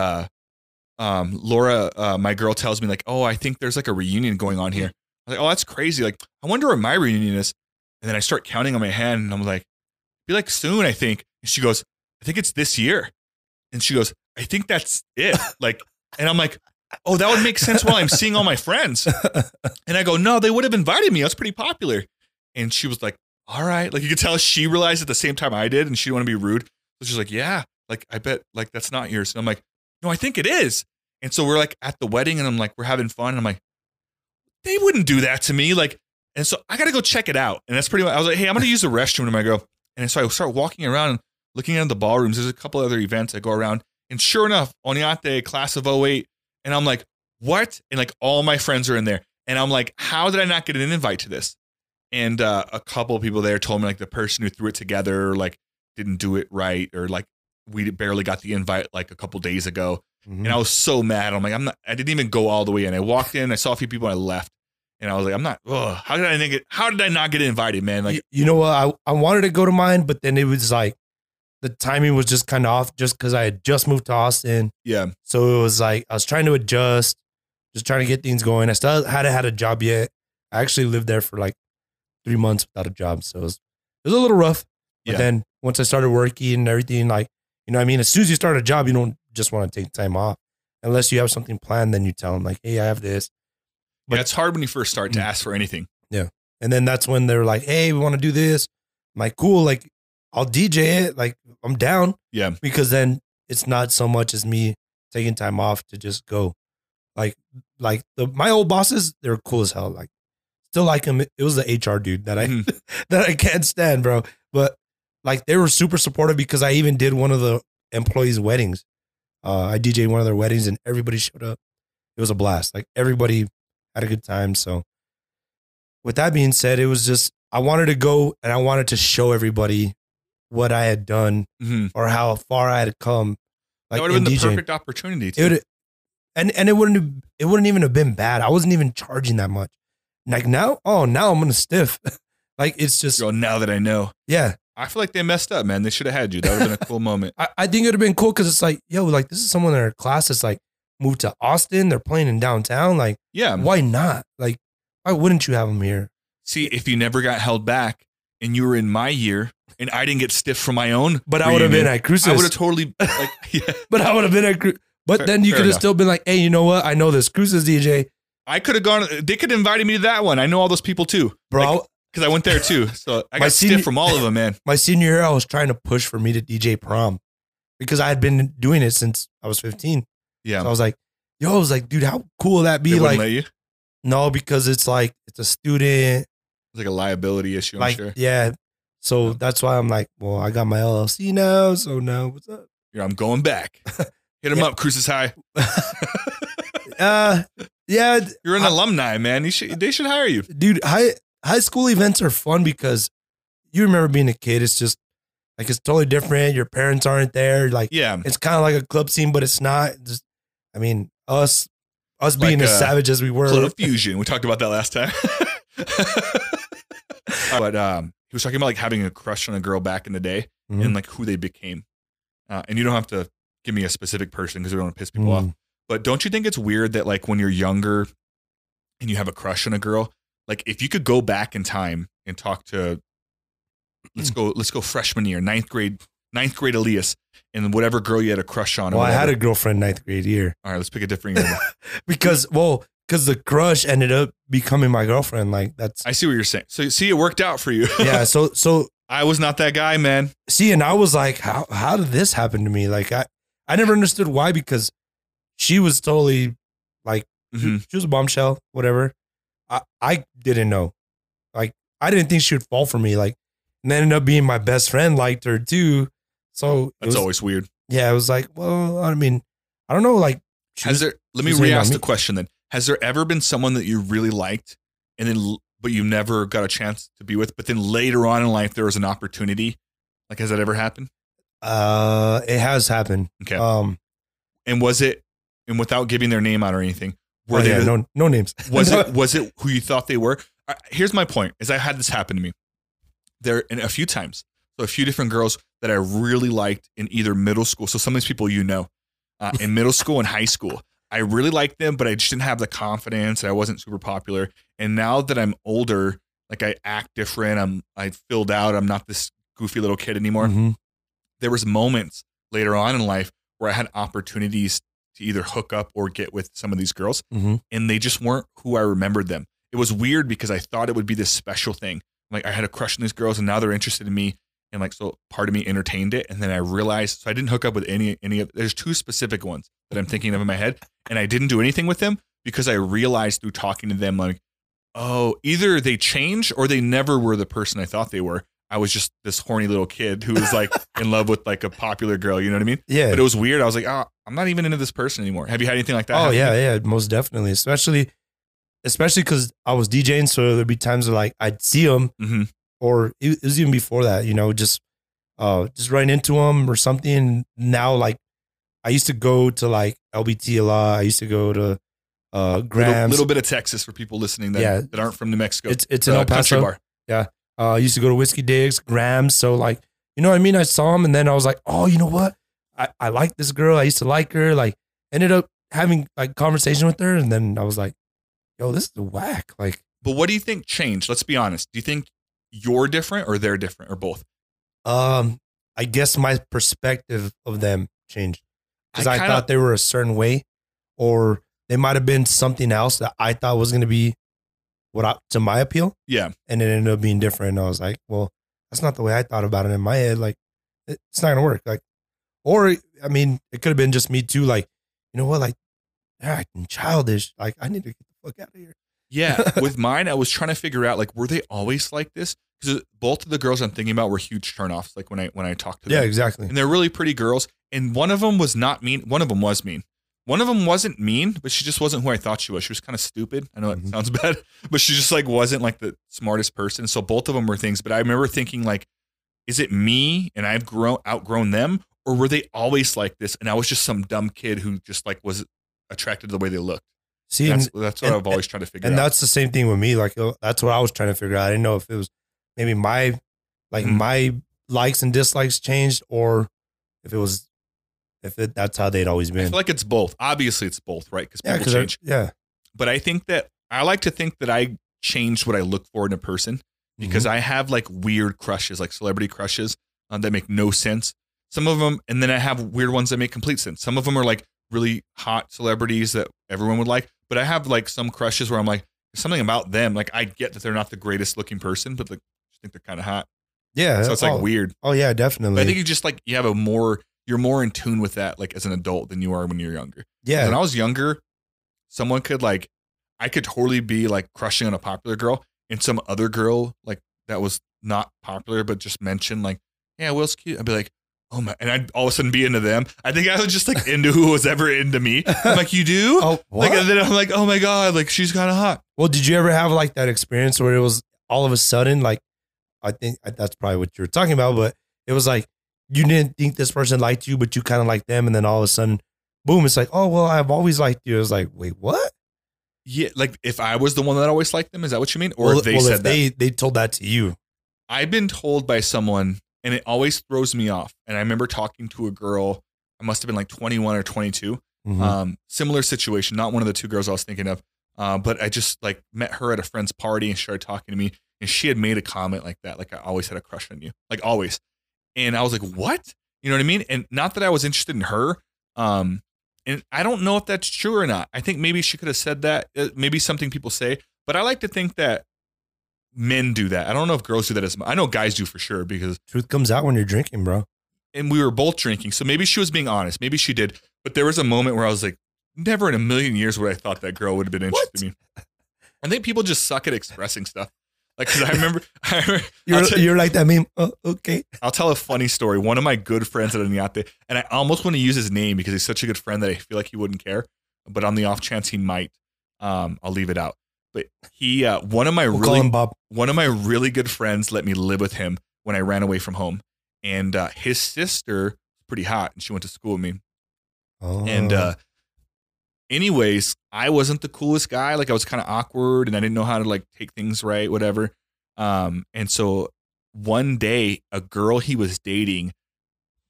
Laura, my girl, tells me like, oh, I think there's like a reunion going on here. I was like, oh, that's crazy. Like, I wonder where my reunion is. And then I start counting on my hand and I'm like, be like soon, I think. And she goes, I think it's this year. And she goes, I think that's it. Like, and I'm like, oh, that would make sense while I'm seeing all my friends. And I go, no, they would have invited me. I was pretty popular. And she was like, all right. Like you could tell she realized at the same time I did and she didn't want to be rude. So she's like, yeah, like, I bet like that's not yours. And I'm like, no, I think it is. And so we're like at the wedding and I'm like, we're having fun. And I'm like, they wouldn't do that to me. Like, and so I got to go check it out. And that's pretty much, I was like, hey, I'm going to use the restroom. And I go, and so I start walking around and looking at the ballrooms. There's a couple other events I go around and sure enough, Oñate, class of 08. And I'm like, what? And like all my friends are in there. And I'm like, how did I not get an invite to this? And a couple of people there told me, like, the person who threw it together, like, didn't do it right, or, like, we barely got the invite, like, a couple days ago. Mm-hmm. And I was so mad. I'm like, I didn't even go all the way in. I walked in, I saw a few people, and I left. And I was like, how did I not get invited, man? Like, you know what? I wanted to go to mine, but then it was like, the timing was just kind of off just because I had just moved to Austin. Yeah. So it was like, I was trying to adjust, just trying to get things going. I still hadn't had a job yet. I actually lived there for like 3 months without a job. So it was a little rough. But then once I started working and everything, like, you know what I mean? As soon as you start a job, you don't just want to take time off. Unless you have something planned, then you tell them like, hey, I have this. But it's hard when you first start to ask for anything. Yeah. And then that's when they're like, hey, we want to do this. I'm like, cool. Like, I'll DJ it. Like, I'm down. Yeah. Because then it's not so much as me taking time off to just go. Like my old bosses, they're cool as hell. Like, still like them. It was the HR dude that I can't stand, bro. But like, they were super supportive because I even did one of the employees' weddings. I DJ'd one of their weddings and everybody showed up. It was a blast. Like, everybody had a good time. So with that being said, it was just, I wanted to go and I wanted to show everybody what I had done or how far I had come. Like, that would have been DJing. The perfect opportunity. It wouldn't even have been bad. I wasn't even charging that much. Like now I'm going to stiff. Like, it's just. Yo, now that I know. Yeah. I feel like they messed up, man. They should have had you. That would have been a cool moment. I think it would have been cool because it's like, yo, like, this is someone in our class that's like, moved to Austin. They're playing in downtown. Like, yeah, why not? Like, why wouldn't you have them here? See, if you never got held back and you were in my year and I didn't get stiff from my own, but I would have been at Cruces. I would have totally, like, yeah. But I would have been at Cruces. But fair, then you could have still been like, hey, you know what? I know this Cruces DJ. I could have gone. They could have invited me to that one. I know all those people too, bro. Like, because I went there too, so I got stiff from all of them, man. My senior year, I was trying to push for me to DJ prom because I had been doing it since I was 15. Yeah. So I was like, yo, dude, how cool would that be? They wouldn't let you? No, because it's like, it's a student. It's like a liability issue, like, I'm sure. Yeah. So that's why I'm like, well, I got my LLC now. So now what's up? Yeah, I'm going back. Hit him up. Cruises high. Yeah. You're an alumni, man. They should hire you. Dude, high school events are fun because you remember being a kid. It's just like, it's totally different. Your parents aren't there. Like, yeah, it's kind of like a club scene, but it's not. Just, I mean, us being like, as savage as we were. Club Fusion. We talked about that last time. But he was talking about like having a crush on a girl back in the day and like who they became. And you don't have to give me a specific person because we don't want to piss people off. But don't you think it's weird that like when you're younger and you have a crush on a girl, like if you could go back in time and talk to, let's go freshman year, ninth grade Elias, and whatever girl you had a crush on. Well, I had a girlfriend ninth grade year. All right, let's pick a different year. because the crush ended up becoming my girlfriend. Like that's. I see what you're saying. So see, it worked out for you. Yeah. So I was not that guy, man. See, and I was like, how did this happen to me? Like I never understood why, because she was totally like, she was a bombshell, whatever. I didn't know. Like, I didn't think she would fall for me. Like, and then ended up being my best friend, liked her too. So that's always weird. Yeah, it was like, well, I mean, I don't know. Like, let me re-ask the question then. Has there ever been someone that you really liked and then, but you never got a chance to be with, but then later on in life there was an opportunity? Like, has that ever happened? It has happened. Okay. And was it? And without giving their name out or anything, were they? Yeah, no names. Was it who you thought they were? Here's my point: is I had this happen to me. There in a few times. So a few different girls that I really liked in either middle school. So some of these people, you know, in middle school and high school, I really liked them, but I just didn't have the confidence. I wasn't super popular. And now that I'm older, like I act different. I filled out. I'm not this goofy little kid anymore. There was moments later on in life where I had opportunities to either hook up or get with some of these girls. And they just weren't who I remembered them. It was weird because I thought it would be this special thing. Like I had a crush on these girls and now they're interested in me. And like, so part of me entertained it. And then I realized, so I didn't hook up with any of, there's two specific ones that I'm thinking of in my head. And I didn't do anything with them because I realized through talking to them, like, oh, either they changed or they never were the person I thought they were. I was just this horny little kid who was like in love with like a popular girl. You know what I mean? Yeah. But it was weird. I was like, oh, I'm not even into this person anymore. Have you had anything like that? Oh yeah. Yeah. Most definitely. Especially especially because I was DJing. So there'd be times where, like, I'd see them mm-hmm. or it was even before that, you know, just run into them or something. Now, like, I used to go to like LBT a lot. I used to go to Grams. Little bit of Texas for people listening that aren't from New Mexico. It's an El Paso bar. Yeah. I used to go to Whiskey Dicks, Grams. So, like, you know what I mean? I saw him and then I was like, oh, you know what? I like this girl. I used to like her. Like, ended up having like conversation with her. And then I was like, yo, this is whack. Like, but what do you think changed? Let's be honest. Do you think you're different or they're different or both? I guess my perspective of them changed because I thought they were a certain way, or they might've been something else that I thought was going to be to my appeal. Yeah. And it ended up being different. And I was like, well, that's not the way I thought about it in my head. Like, it's not going to work. Like, or, I mean, it could have been just me too. Like, you know what? Like, they're acting childish. Like, I need to get the fuck out of here. Yeah. With mine, I was trying to figure out, like, were they always like this? Because both of the girls I'm thinking about were huge turnoffs. Like, when I talked to them. Yeah, exactly. And they're really pretty girls. And one of them was not mean. One of them was mean. One of them wasn't mean, but she just wasn't who I thought she was. She was kind of stupid. I know that mm-hmm. sounds bad, but she just, like, wasn't like the smartest person. So both of them were things. But I remember thinking, like, is it me and I've outgrown them? Or were they always like this? And I was just some dumb kid who just, like, was attracted to the way they looked. See, that's what I've always tried to figure out. And that's the same thing with me. Like, that's what I was trying to figure out. I didn't know if it was maybe my, like, mm-hmm. my likes and dislikes changed, or if it was, that's how they'd always been. I feel like it's both. Obviously it's both, right? Because people change. Yeah. But I think that I like to think that I changed what I look for in a person, because mm-hmm. I have, like, weird crushes, like celebrity crushes that make no sense. Some of them, and then I have weird ones that make complete sense. Some of them are, like, really hot celebrities that everyone would like, but I have, like, some crushes where I'm like, there's something about them. Like, I get that they're not the greatest looking person, but, like, I think they're kind of hot. Yeah. So it's like weird. Oh yeah, definitely. But I think you just, like, you're more in tune with that, like, as an adult than you are when you're younger. Yeah. When I was younger, someone could, like, I could totally be, like, crushing on a popular girl, and some other girl, like, that was not popular, but just mentioned, like, yeah, Will's cute. I'd be like, oh my, and I'd all of a sudden be into them. I think I was just, like, into who was ever into me. I'm like, you do? Oh, what? Like, and then I'm like, oh my God, like, she's kind of hot. Well, did you ever have, like, that experience where it was all of a sudden, like, I think that's probably what you were talking about, but it was like, you didn't think this person liked you, but you kind of liked them. And then all of a sudden, boom, it's like, oh, well, I've always liked you. It was like, wait, what? Yeah. Like, if I was the one that always liked them, is that what you mean? Or they told that to you. I've been told by someone, and it always throws me off. And I remember talking to a girl, I must have been like 21 or 22. Mm-hmm. Similar situation, not one of the two girls I was thinking of. But I just, like, met her at a friend's party and she started talking to me. And she had made a comment like that. Like, I always had a crush on you. Like, always. And I was like, what? You know what I mean? And not that I was interested in her. And I don't know if that's true or not. I think maybe she could have said that. Maybe something people say. But I like to think that men do that. I don't know if girls do that as much. I know guys do for sure, because truth comes out when you're drinking, bro. And we were both drinking. So maybe she was being honest. Maybe she did. But there was a moment where I was like, never in a million years would I thought that girl would have been interested in me. I think people just suck at expressing stuff. Like, cause I remember you're like that meme. Oh, okay. I'll tell a funny story. One of my good friends at Oñate, and I almost want to use his name because he's such a good friend that I feel like he wouldn't care, but on the off chance he might, I'll leave it out. But he, one of my really good friends let me live with him when I ran away from home, and his sister was pretty hot and she went to school with me. Oh. And, anyways, I wasn't the coolest guy. Like, I was kind of awkward and I didn't know how to, like, take things right, whatever. And so one day a girl he was dating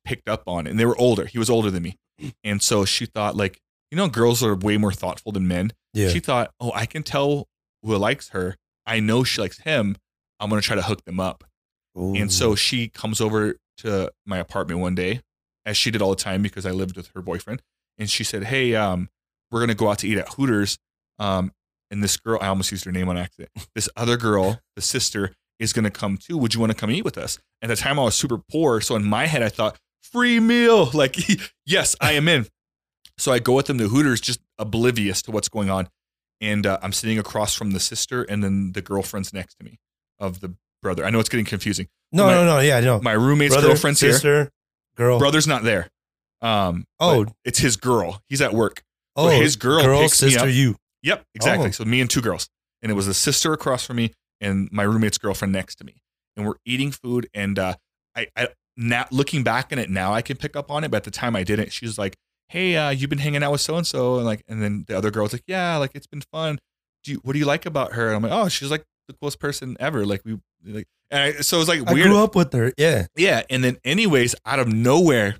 picked up on it, and they were older. He was older than me. And so she thought, like, you know, girls are way more thoughtful than men. Yeah. She thought, oh, I can tell who likes her. I know she likes him. I'm going to try to hook them up. Ooh. And so she comes over to my apartment one day, as she did all the time because I lived with her boyfriend. And she said, hey, we're going to go out to eat at Hooters. And this girl, I almost used her name on accident. This other girl, the sister, is going to come too. Would you want to come eat with us? At the time I was super poor. So in my head, I thought, free meal. Like, yes, I am in. So I go with them to Hooters, just oblivious to what's going on. And I'm sitting across from the sister, and then the girlfriend's next to me of the brother. I know it's getting confusing. No. Yeah, I know. My roommate's girlfriend's sister, girl. Brother's not there. It's his girl. He's at work. Oh, so his girl picks me up. Yep, exactly. Oh. So me and two girls. And it was the sister across from me and my roommate's girlfriend next to me. And we're eating food. And I now looking back on it now, I can pick up on it. But at the time I didn't. She was like, hey, you've been hanging out with so-and-so. And like, and then the other girl was like, yeah, like it's been fun. What do you like about her? And I'm like, oh, she's like the coolest person ever. Like we like, and so it was like weird. I grew up with her. Yeah. Yeah. And then anyways, out of nowhere,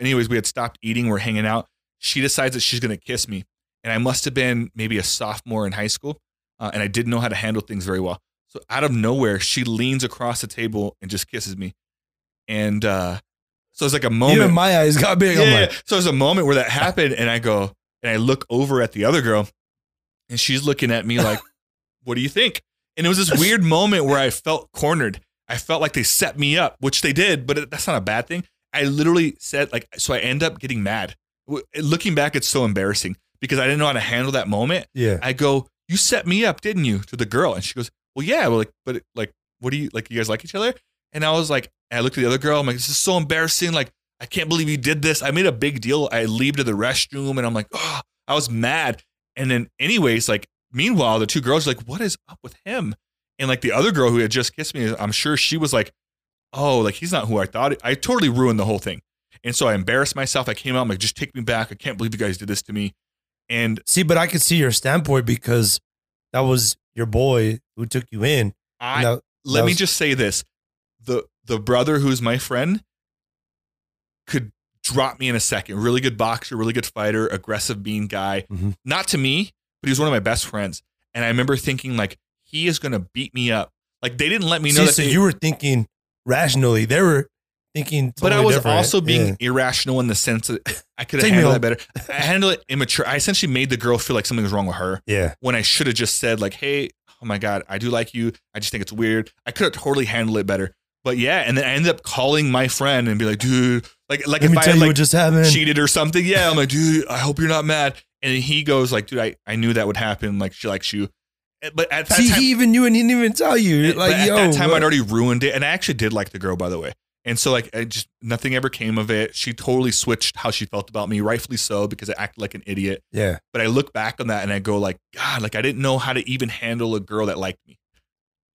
we had stopped eating. We're hanging out. She decides that she's going to kiss me. And I must've been maybe a sophomore in high school. And I didn't know how to handle things very well. So out of nowhere, she leans across the table and just kisses me. And so it's like a moment. Even my eyes got big. Yeah, like, so there's a moment where that happened. And I go, and I look over at the other girl and she's looking at me like, what do you think? And it was this weird moment where I felt cornered. I felt like they set me up, which they did, but that's not a bad thing. I literally said like, so I end up getting mad. Looking back, it's so embarrassing because I didn't know how to handle that moment. Yeah. I go, you set me up, didn't you? To the girl. And she goes, well, yeah. Well, like, but like, what do you like? You guys like each other? And I was like, I looked at the other girl. I'm like, this is so embarrassing. Like, I can't believe you did this. I made a big deal. I leave to the restroom and I'm like, oh, I was mad. And then anyways, like, meanwhile, the two girls are like, what is up with him? And like the other girl who had just kissed me, I'm sure she was like, oh, like he's not who I thought. I totally ruined the whole thing. And so I embarrassed myself. I came out, I'm like, just take me back. I can't believe you guys did this to me. And see, but I could see your standpoint because that was your boy who took you in. Let me just say this. The brother who's my friend could drop me in a second. Really good boxer, really good fighter, aggressive bean guy. Mm-hmm. Not to me, but he was one of my best friends. And I remember thinking like, he is going to beat me up. Like they didn't let me know that. So you were thinking rationally. They were thinking totally But I was different. Also being irrational in the sense that I could have handled that better. I handled it immature. I essentially made the girl feel like something was wrong with her. Yeah. When I should have just said like, hey, oh my God, I do like you. I just think it's weird. I could have totally handled it better. But yeah, and then I ended up calling my friend and be like, dude, like if I had like cheated or something. Yeah, I'm like, dude, I hope you're not mad. And he goes like, dude, I knew that would happen. Like she likes you. But at that time, he even knew and he didn't even tell you. Like, at that time, I'd already ruined it. And I actually did like the girl, by the way. And so like, I just, nothing ever came of it. She totally switched how she felt about me, rightfully so, because I acted like an idiot. Yeah. But I look back on that and I go like, God, like I didn't know how to even handle a girl that liked me.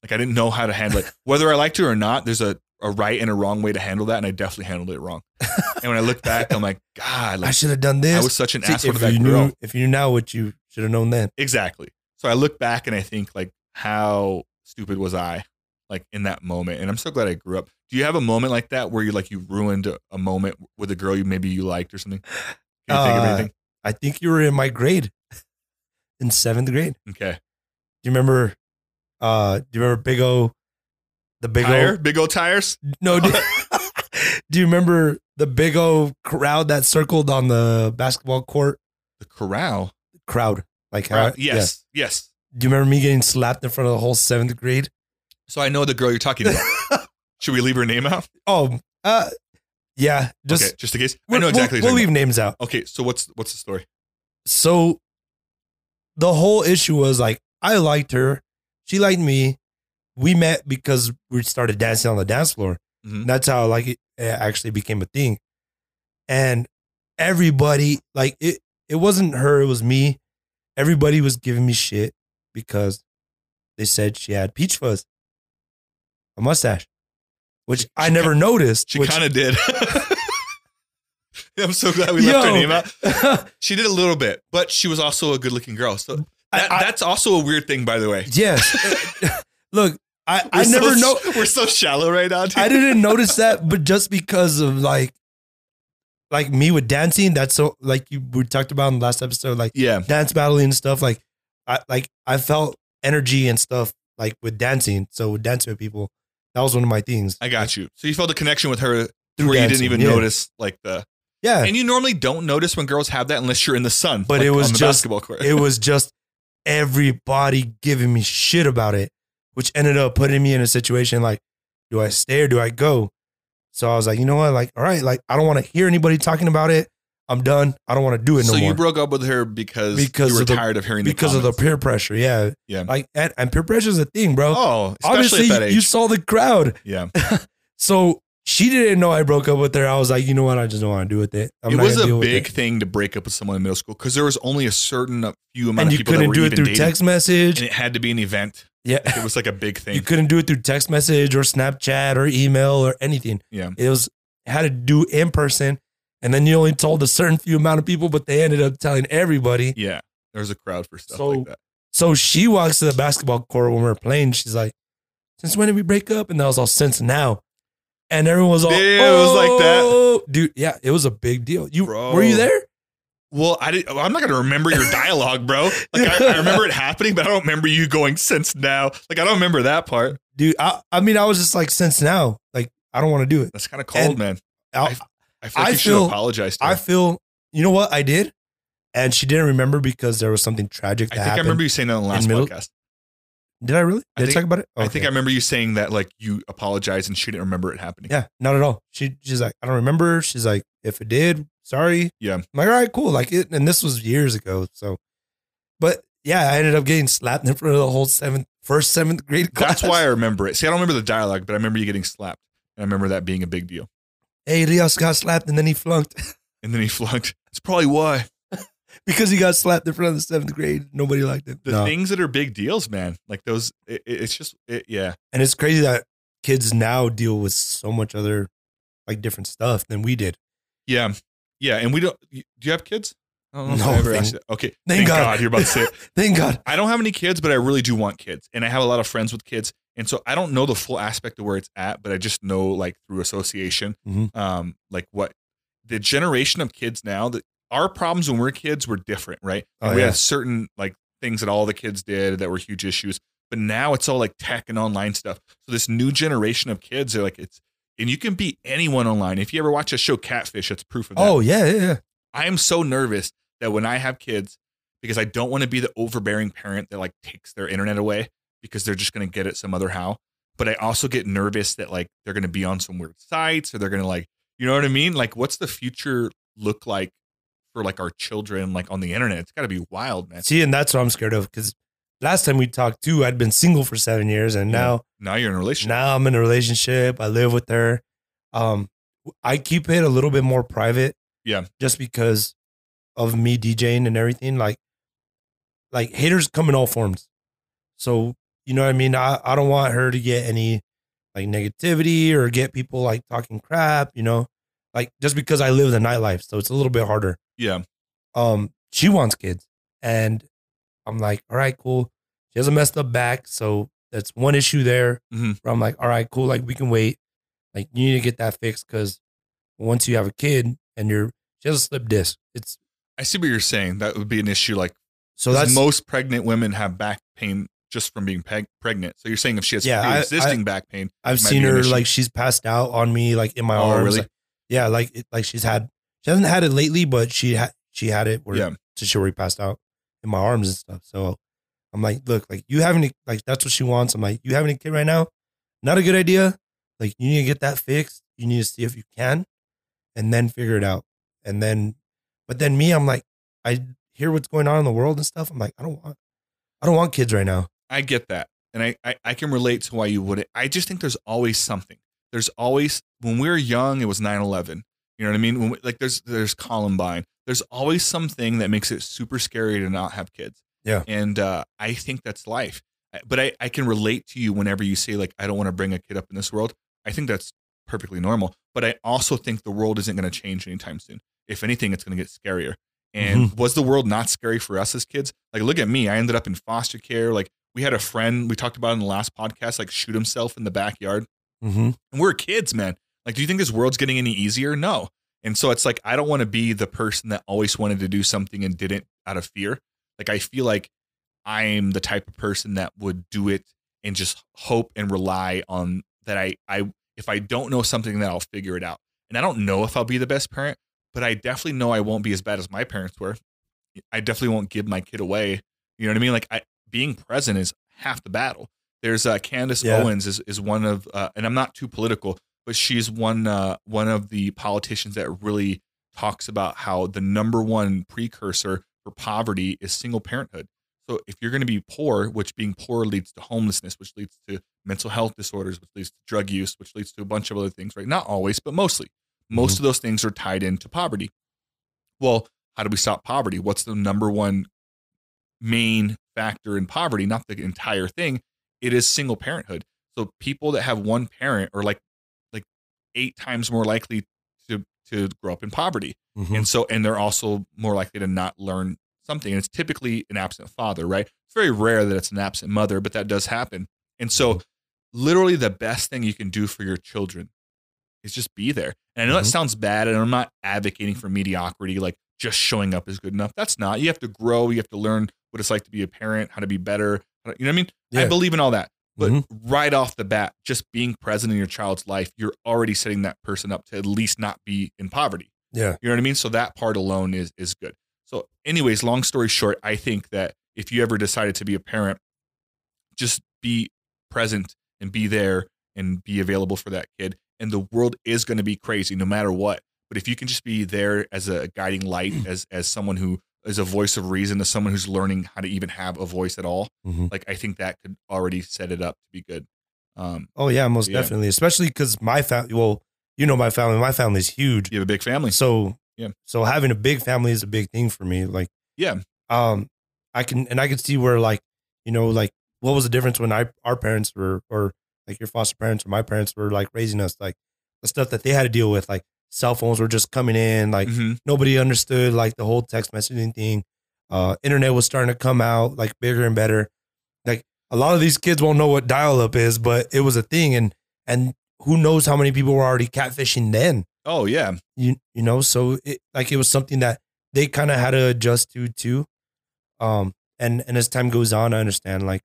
Like I didn't know how to handle it. Whether I liked her or not, there's a right and a wrong way to handle that. And I definitely handled it wrong. And when I look back, I'm like, God, like, I should have done this. I was such an asshole to that girl. If you knew now what you should have known then. Exactly. So I look back and I think like, how stupid was I like in that moment? And I'm so glad I grew up. Do you have a moment like that where you like, you ruined a moment with a girl you maybe you liked or something? Can you think of anything? I think you were in my grade in 7th grade. Okay. Do you remember Big O, the Big Tire? O? Big O tires? No. Do you remember the Big O crowd that circled on the basketball court? The corral? Crowd. Like crowd. How? Yes. Yeah. Yes. Do you remember me getting slapped in front of the whole 7th grade? So I know the girl you're talking about. Should we leave her name out? Oh, yeah. Just in case. I know exactly. We'll leave names out. Okay. So what's the story? So the whole issue was like, I liked her. She liked me. We met because we started dancing on the dance floor. Mm-hmm. That's how like it actually became a thing. And everybody like it wasn't her. It was me. Everybody was giving me shit because they said she had peach fuzz, a mustache, which I never noticed. She kind of did. I'm so glad we left her name out. She did a little bit, but she was also a good looking girl. So. That's also a weird thing, by the way. Yes. Look, I never know. We're so shallow right now, dude. I didn't notice that, but just because of like me with dancing, that's so like we talked about in the last episode, like dance battling and stuff. Like I felt energy and stuff like with dancing. So with dancing with people, that was one of my things. I got you. So you felt a connection with her where dancing, you didn't even notice like the. Yeah. And you normally don't notice when girls have that unless you're in the sun. But like, it was on the basketball court. It was just. Everybody giving me shit about it, which ended up putting me in a situation like, do I stay or do I go? So I was like, you know what? Like, all right, like, I don't want to hear anybody talking about it. I'm done. I don't want to do it no more. So you broke up with her because you were tired of hearing the comments. Because of the peer pressure, yeah. Yeah. Like, and peer pressure is a thing, bro. Oh, especially at that age. You saw the crowd. Yeah. So She didn't know I broke up with her. I was like, you know what? I just don't want to do with it. I'm it was a big thing to break up with someone in middle school because there was only a certain few amount of people that were even dating. And you couldn't do it through text message. And it had to be an event. Yeah. Like it was like a big thing. You couldn't do it through text message or Snapchat or email or anything. Yeah. It was had to do in person. And then you only told a certain few amount of people, but they ended up telling everybody. Yeah. There was a crowd for stuff like that. So she walks to the basketball court when we were playing. She's like, since when did we break up? And I was all, since now. And everyone was all, it was like that. Dude, yeah, it was a big deal. Were you there? Well, I'm not going to remember your dialogue, bro. Like, I remember it happening, but I don't remember you going since now. Like, I don't remember that part. Dude, I mean, I was just like, since now. Like, I don't want to do it. That's kind of cold, man. I feel like you should apologize to her. I feel, you know what? I did. And she didn't remember because there was something tragic that happened. I think I remember you saying that on the last podcast. Did I really? Did I talk about it? Okay. I think I remember you saying that, like, you apologized and she didn't remember it happening. Yeah, not at all. She's like, I don't remember. She's like, if it did, sorry. Yeah. I'm like, all right, cool. Like, it, and this was years ago. So, but yeah, I ended up getting slapped in front of the whole first seventh grade class. That's why I remember it. See, I don't remember the dialogue, but I remember you getting slapped. And I remember that being a big deal. Hey, Rios got slapped and then he flunked. It's probably why. Because he got slapped in front of the seventh grade. Nobody liked it. The things that are big deals, man. Like those, it's just, yeah. And it's crazy that kids now deal with so much other, like, different stuff than we did. Yeah. Yeah. And we don't, do you have kids? I don't know. No. Okay. Thank God. You're about to say it. Thank God. I don't have any kids, but I really do want kids. And I have a lot of friends with kids. And so I don't know the full aspect of where it's at, but I just know, like, through association, like what the generation of kids now that, our problems when we were kids were different, right? And we had certain, like, things that all the kids did that were huge issues, but now it's all like tech and online stuff. So this new generation of kids are like, and you can beat anyone online. If you ever watch a show Catfish, it's proof of that. Oh yeah, yeah, yeah. I am so nervous that when I have kids, because I don't want to be the overbearing parent that, like, takes their internet away because they're just going to get it some other how. But I also get nervous that, like, they're going to be on some weird sites or they're going to, like, you know what I mean? Like, what's the future look like for, like, our children, like, on the internet? It's got to be wild, man. See, and that's what I'm scared of, because last time we talked too, I'd been single for 7 years, and now you're in a relationship. Now I'm in a relationship. I live with her. I keep it a little bit more private. Yeah. Just because of me DJing and everything. Like haters come in all forms. So, you know what I mean? I don't want her to get any, like, negativity or get people, like, talking crap, you know? Like, just because I live the nightlife, so it's a little bit harder. Yeah. She wants kids, and I'm like, all right, cool. She has a messed up back, so that's one issue there. Mm-hmm. Where I'm like, all right, cool. Like, we can wait. Like, you need to get that fixed, because once you have a kid and she has a slip disc. I see what you're saying. That would be an issue. Like, so that's most pregnant women have back pain just from being pregnant. So you're saying if she has pre-existing back pain, I've seen her, like, she's passed out on me, like, in my arms. Really? Like, yeah, like she hasn't had it lately, but she had it where she passed out in my arms and stuff. So I'm like, look, like, you having a, like, that's what she wants. I'm like, you having a kid right now? Not a good idea. Like, you need to get that fixed. You need to see if you can, and then figure it out. And then, but then me, I'm like, I hear what's going on in the world and stuff. I'm like, I don't want kids right now. I get that. And I can relate to why you wouldn't. I just think there's always something. There's always, when we were young, it was 9/11. You know what I mean? When we, like, there's Columbine. There's always something that makes it super scary to not have kids. Yeah. And I think that's life. But I can relate to you whenever you say, like, I don't want to bring a kid up in this world. I think that's perfectly normal. But I also think the world isn't going to change anytime soon. If anything, it's going to get scarier. And was the world not scary for us as kids? Like, look at me. I ended up in foster care. Like, we had a friend we talked about in the last podcast, like, shoot himself in the backyard. And we're kids, man. Like, do you think this world's getting any easier? No. And so it's like, I don't want to be the person that always wanted to do something and didn't out of fear. Like, I feel like I'm the type of person that would do it and just hope and rely on that. If I don't know something, then I'll figure it out. And I don't know if I'll be the best parent, but I definitely know I won't be as bad as my parents were. I definitely won't give my kid away. You know what I mean? Like, being present is half the battle. There's Candace Owens is one of, and I'm not too political, but she's one of the politicians that really talks about how the number one precursor for poverty is single parenthood. So if you're going to be poor, which being poor leads to homelessness, which leads to mental health disorders, which leads to drug use, which leads to a bunch of other things, right? Not always, but mostly. Most of those things are tied into poverty. Well, how do we stop poverty? What's the number one main factor in poverty? Not the entire thing. It is single parenthood. So people that have one parent are like 8 times more likely to grow up in poverty. Mm-hmm. And they're also more likely to not learn something. And it's typically an absent father, right? It's very rare that it's an absent mother, but that does happen. And so literally the best thing you can do for your children is just be there. And I know that sounds bad, and I'm not advocating for mediocrity, like just showing up is good enough. That's not. You have to grow. You have to learn what it's like to be a parent, how to be better. You know what I mean? Yeah. I believe in all that. But right off the bat, just being present in your child's life, you're already setting that person up to at least not be in poverty. Yeah. You know what I mean? So that part alone is good. So anyways, long story short, I think that if you ever decided to be a parent, just be present and be there and be available for that kid. And the world is going to be crazy no matter what. But if you can just be there as a guiding light, as someone who is a voice of reason, as someone who's learning how to even have a voice at all, like I think that could already set it up to be good. Oh yeah, most definitely. Especially because my family, well, you know, my family's huge. You have a big family. So yeah. So having a big family is a big thing for me. Like, yeah. I can see where, like, you know, like what was the difference when our parents were, or like your foster parents or my parents were like raising us, like the stuff that they had to deal with, like cell phones were just coming in, like nobody understood like the whole text messaging thing. Internet was starting to come out like bigger and better. Like a lot of these kids won't know what dial up is, but it was a thing, and who knows how many people were already catfishing then. Oh yeah. You know, so it was something that they kind of had to adjust to too. And as time goes on, I understand, like,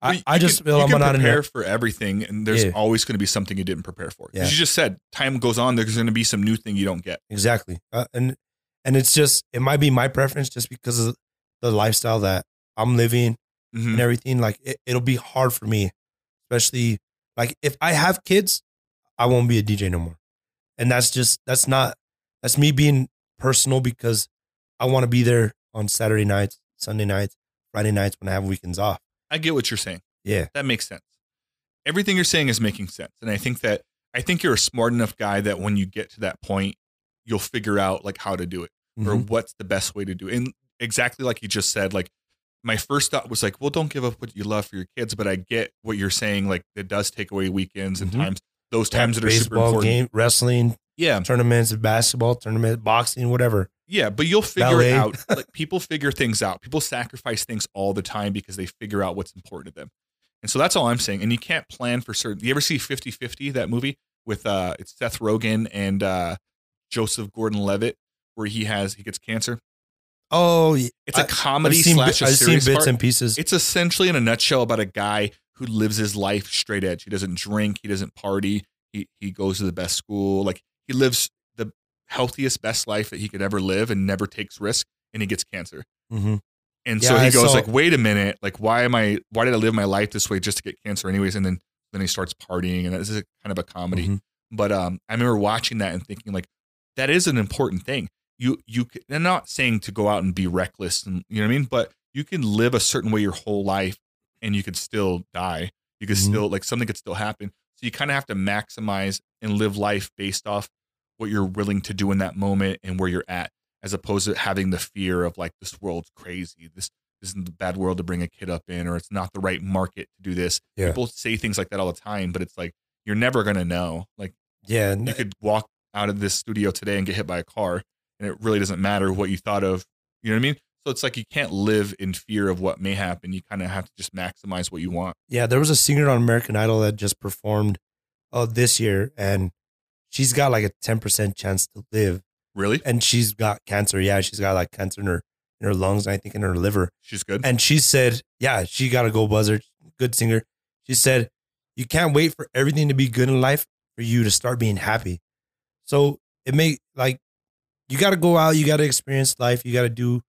I just feel I'm not prepare for everything, and there's always going to be something you didn't prepare for. As you just said, time goes on. There's going to be some new thing you don't get. Exactly. And it's just, it might be my preference just because of the lifestyle that I'm living and everything. Like it'll be hard for me, especially like if I have kids, I won't be a DJ no more. And that's me being personal because I want to be there on Saturday nights, Sunday nights, Friday nights when I have weekends off. I get what you're saying. Yeah. That makes sense. Everything you're saying is making sense. And I think you're a smart enough guy that when you get to that point, you'll figure out like how to do it or what's the best way to do it. And exactly like you just said, like my first thought was like, well, don't give up what you love for your kids. But I get what you're saying. Like it does take away weekends and times, those times that are super important. Baseball game, wrestling. Yeah. Tournaments, basketball tournament, boxing, whatever. Yeah, but you'll figure it out. Like people figure things out. People sacrifice things all the time because they figure out what's important to them. And so that's all I'm saying. And you can't plan for certain. You ever see 50-50, that movie with it's Seth Rogen and Joseph Gordon-Levitt, where he gets cancer? Oh, yeah. It's a comedy slash a serious bits part. And pieces. It's essentially in a nutshell about a guy who lives his life straight edge. He doesn't drink. He doesn't party. He goes to the best school. Like he lives healthiest, best life that he could ever live and never takes risk, and he gets cancer. And so he goes like, wait a minute, like, why did I live my life this way just to get cancer anyways? And then he starts partying, and this is kind of a comedy. But I remember watching that and thinking like, that is an important thing. You can, I'm not saying to go out and be reckless and, you know what I mean? But you can live a certain way your whole life and you could still die. You could still, like, something could still happen. So you kind of have to maximize and live life based off what you're willing to do in that moment and where you're at, as opposed to having the fear of like, this world's crazy. This isn't the bad world to bring a kid up in, or it's not the right market to do this. Yeah. People say things like that all the time, but it's like, you're never going to know. Like, yeah, you could walk out of this studio today and get hit by a car, and it really doesn't matter what you thought of, you know what I mean? So it's like, you can't live in fear of what may happen. You kind of have to just maximize what you want. Yeah. There was a singer on American Idol that just performed this year, and she's got like a 10% chance to live. Really? And she's got cancer. Yeah, she's got like cancer in her lungs, and I think in her liver. She's good. And she said, yeah, she got a gold buzzer, good singer. She said, you can't wait for everything to be good in life for you to start being happy. So it may, like, you got to go out, you got to experience life, you got to do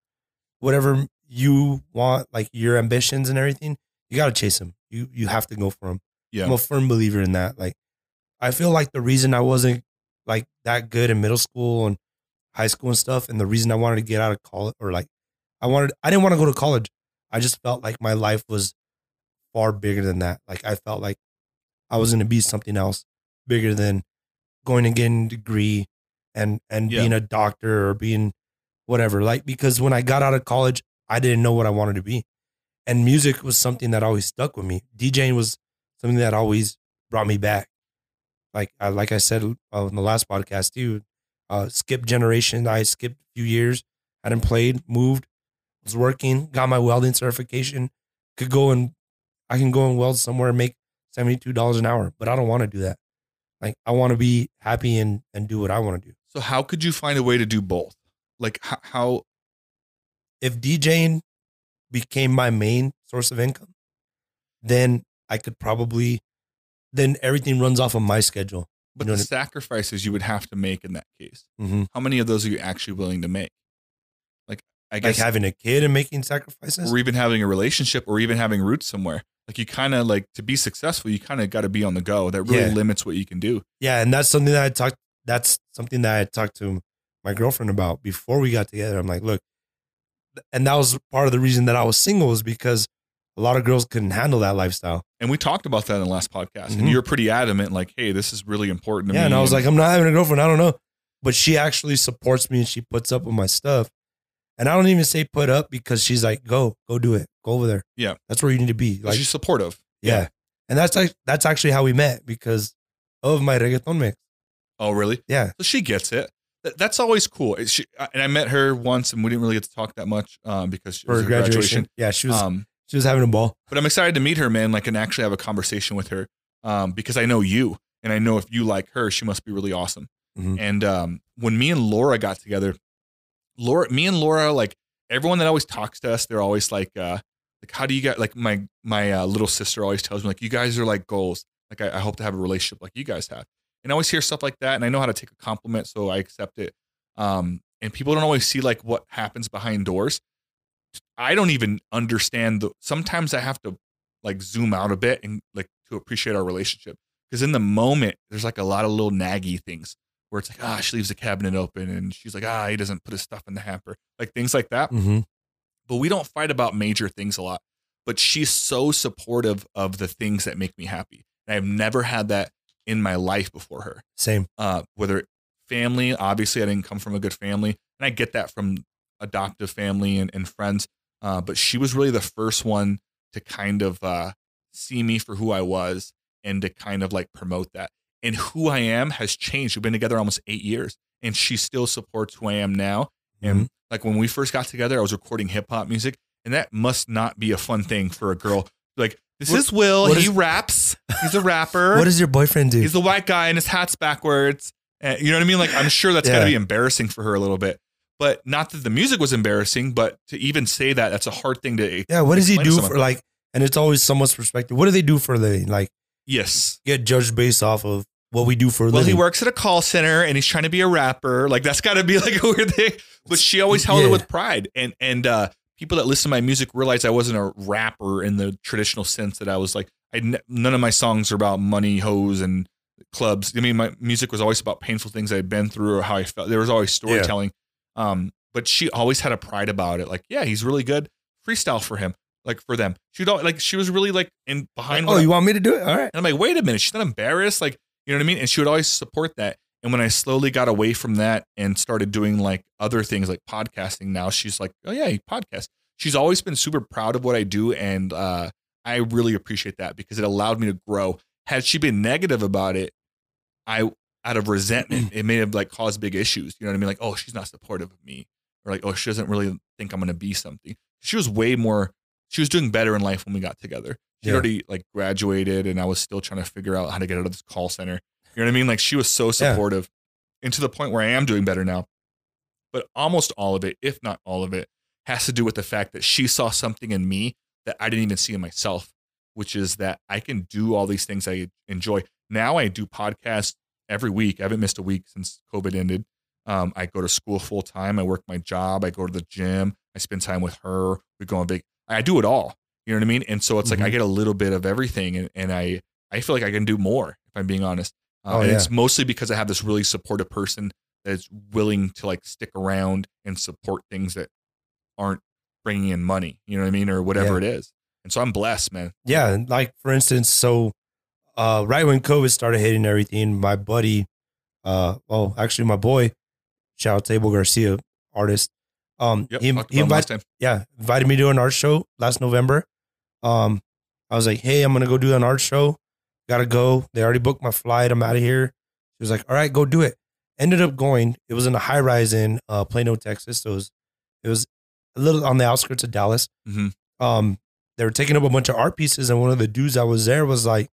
whatever you want, like your ambitions and everything. You got to chase them. You have to go for them. Yeah. I'm a firm believer in that. Like, I feel like the reason I wasn't like that good in middle school and high school and stuff, and the reason I wanted to get out of college, or like I didn't want to go to college. I just felt like my life was far bigger than that. Like, I felt like I was going to be something else bigger than going and getting a degree and being a doctor or being whatever. Like, because when I got out of college, I didn't know what I wanted to be. And music was something that always stuck with me. DJing was something that always brought me back. Like I said on the last podcast, dude, skipped generation. I skipped a few years. Hadn't played, moved, was working, got my welding certification. I can go and weld somewhere and make $72 an hour, but I don't want to do that. Like, I want to be happy and do what I want to do. So how could you find a way to do both? Like, how? If DJing became my main source of income, then I could probably, then everything runs off of my schedule. But the sacrifices you would have to make in that case, mm-hmm. How many of those are you actually willing to make? Like, I guess like having a kid and making sacrifices, or even having a relationship, or even having roots somewhere. Like, you kind of like to be successful, you kind of got to be on the go. That really limits what you can do. Yeah. And that's something that I talked to my girlfriend about before we got together. I'm like, look, and that was part of the reason that I was single, was because a lot of girls couldn't handle that lifestyle. And we talked about that in the last podcast, mm-hmm. and you're pretty adamant, like, hey, this is really important to me. And I was like, I'm not having a girlfriend. I don't know. But she actually supports me and she puts up with my stuff. And I don't even say put up, because she's like, go do it. Go over there. Yeah. That's where you need to be. Like, she's supportive. Yeah. And that's actually how we met, because of my reggaeton mix. Oh, really? Yeah. So she gets it. That's always cool. And I met her once and we didn't really get to talk that much because she was graduation. Yeah, she was having a ball. But I'm excited to meet her, man, like, and actually have a conversation with her because I know you, and I know if you like her, she must be really awesome. Mm-hmm. And when me and Laura got together, me and Laura, like, everyone that always talks to us, they're always like, how do you get, like, my little sister always tells me, like, you guys are like goals. Like, I hope to have a relationship like you guys have. And I always hear stuff like that, and I know how to take a compliment, so I accept it. And people don't always see, like, what happens behind doors. I don't even understand. Sometimes I have to, like, zoom out a bit and, like, to appreciate our relationship. Because in the moment, there's, like, a lot of little naggy things where it's like, she leaves the cabinet open, and she's like, he doesn't put his stuff in the hamper. Like, things like that. Mm-hmm. But we don't fight about major things a lot. But she's so supportive of the things that make me happy. And I've never had that in my life before her. Same. Whether family, obviously I didn't come from a good family, and I get that from adoptive family and friends. But she was really the first one to kind of see me for who I was and to kind of like promote that. And who I am has changed. We've been together almost 8 years, and she still supports who I am now. Mm-hmm. And like when we first got together, I was recording hip hop music, and that must not be a fun thing for a girl. Like, this is Will. He raps. He's a rapper. What does your boyfriend do? He's a white guy and his hat's backwards. You know what I mean? Like, I'm sure that's got to be embarrassing for her a little bit. But not that the music was embarrassing, but to even say that, that's a hard thing to. Yeah. What does he do for like? And it's always someone's perspective. What do they do for a living? Like, yes, get judged based off of what we do for a living. Well, he works at a call center and he's trying to be a rapper. Like, that's got to be like a weird thing. But she always held it with pride, and people that listen to my music realize I wasn't a rapper in the traditional sense that I was like, none of my songs are about money, hoes, and clubs. I mean, my music was always about painful things I had been through or how I felt. There was always storytelling. Yeah. But she always had a pride about it. Like, yeah, he's really good. Freestyle for him. Like, for them. She was really like in behind. Like, oh, you want me to do it? All right. And I'm like, wait a minute. She's not embarrassed. Like, you know what I mean? And she would always support that. And when I slowly got away from that and started doing like other things like podcasting now, she's like, oh yeah, you podcast. She's always been super proud of what I do. And I really appreciate that because it allowed me to grow. Had she been negative about it, out of resentment, it may have like caused big issues. You know what I mean? Like, oh, she's not supportive of me, or like, oh, she doesn't really think I'm going to be something. She was doing better in life when we got together. She already like graduated, and I was still trying to figure out how to get out of this call center. You know what I mean? Like, she was so supportive and to the point where I am doing better now. But almost all of it, if not all of it, has to do with the fact that she saw something in me that I didn't even see in myself, which is that I can do all these things I enjoy. Now I do podcasts every week. I haven't missed a week since COVID ended. I go to school full time. I work my job. I go to the gym. I spend time with her. We go on big. I do it all. You know what I mean? And so it's like I get a little bit of everything, and I feel like I can do more if I'm being honest. It's mostly because I have this really supportive person that's willing to like stick around and support things that aren't bringing in money, you know what I mean? Or whatever it is. And so I'm blessed, man. Yeah. And like, for instance, so right when COVID started hitting everything, my buddy, well, actually my boy, shout out to Abel Garcia, artist. He invited me to an art show last November. I was like, hey, I'm going to go do an art show. Got to go. They already booked my flight. I'm out of here. She was like, all right, go do it. Ended up going. It was in a high rise in Plano, Texas. So it was a little on the outskirts of Dallas. Mm-hmm. They were taking up a bunch of art pieces. And one of the dudes that was there was like,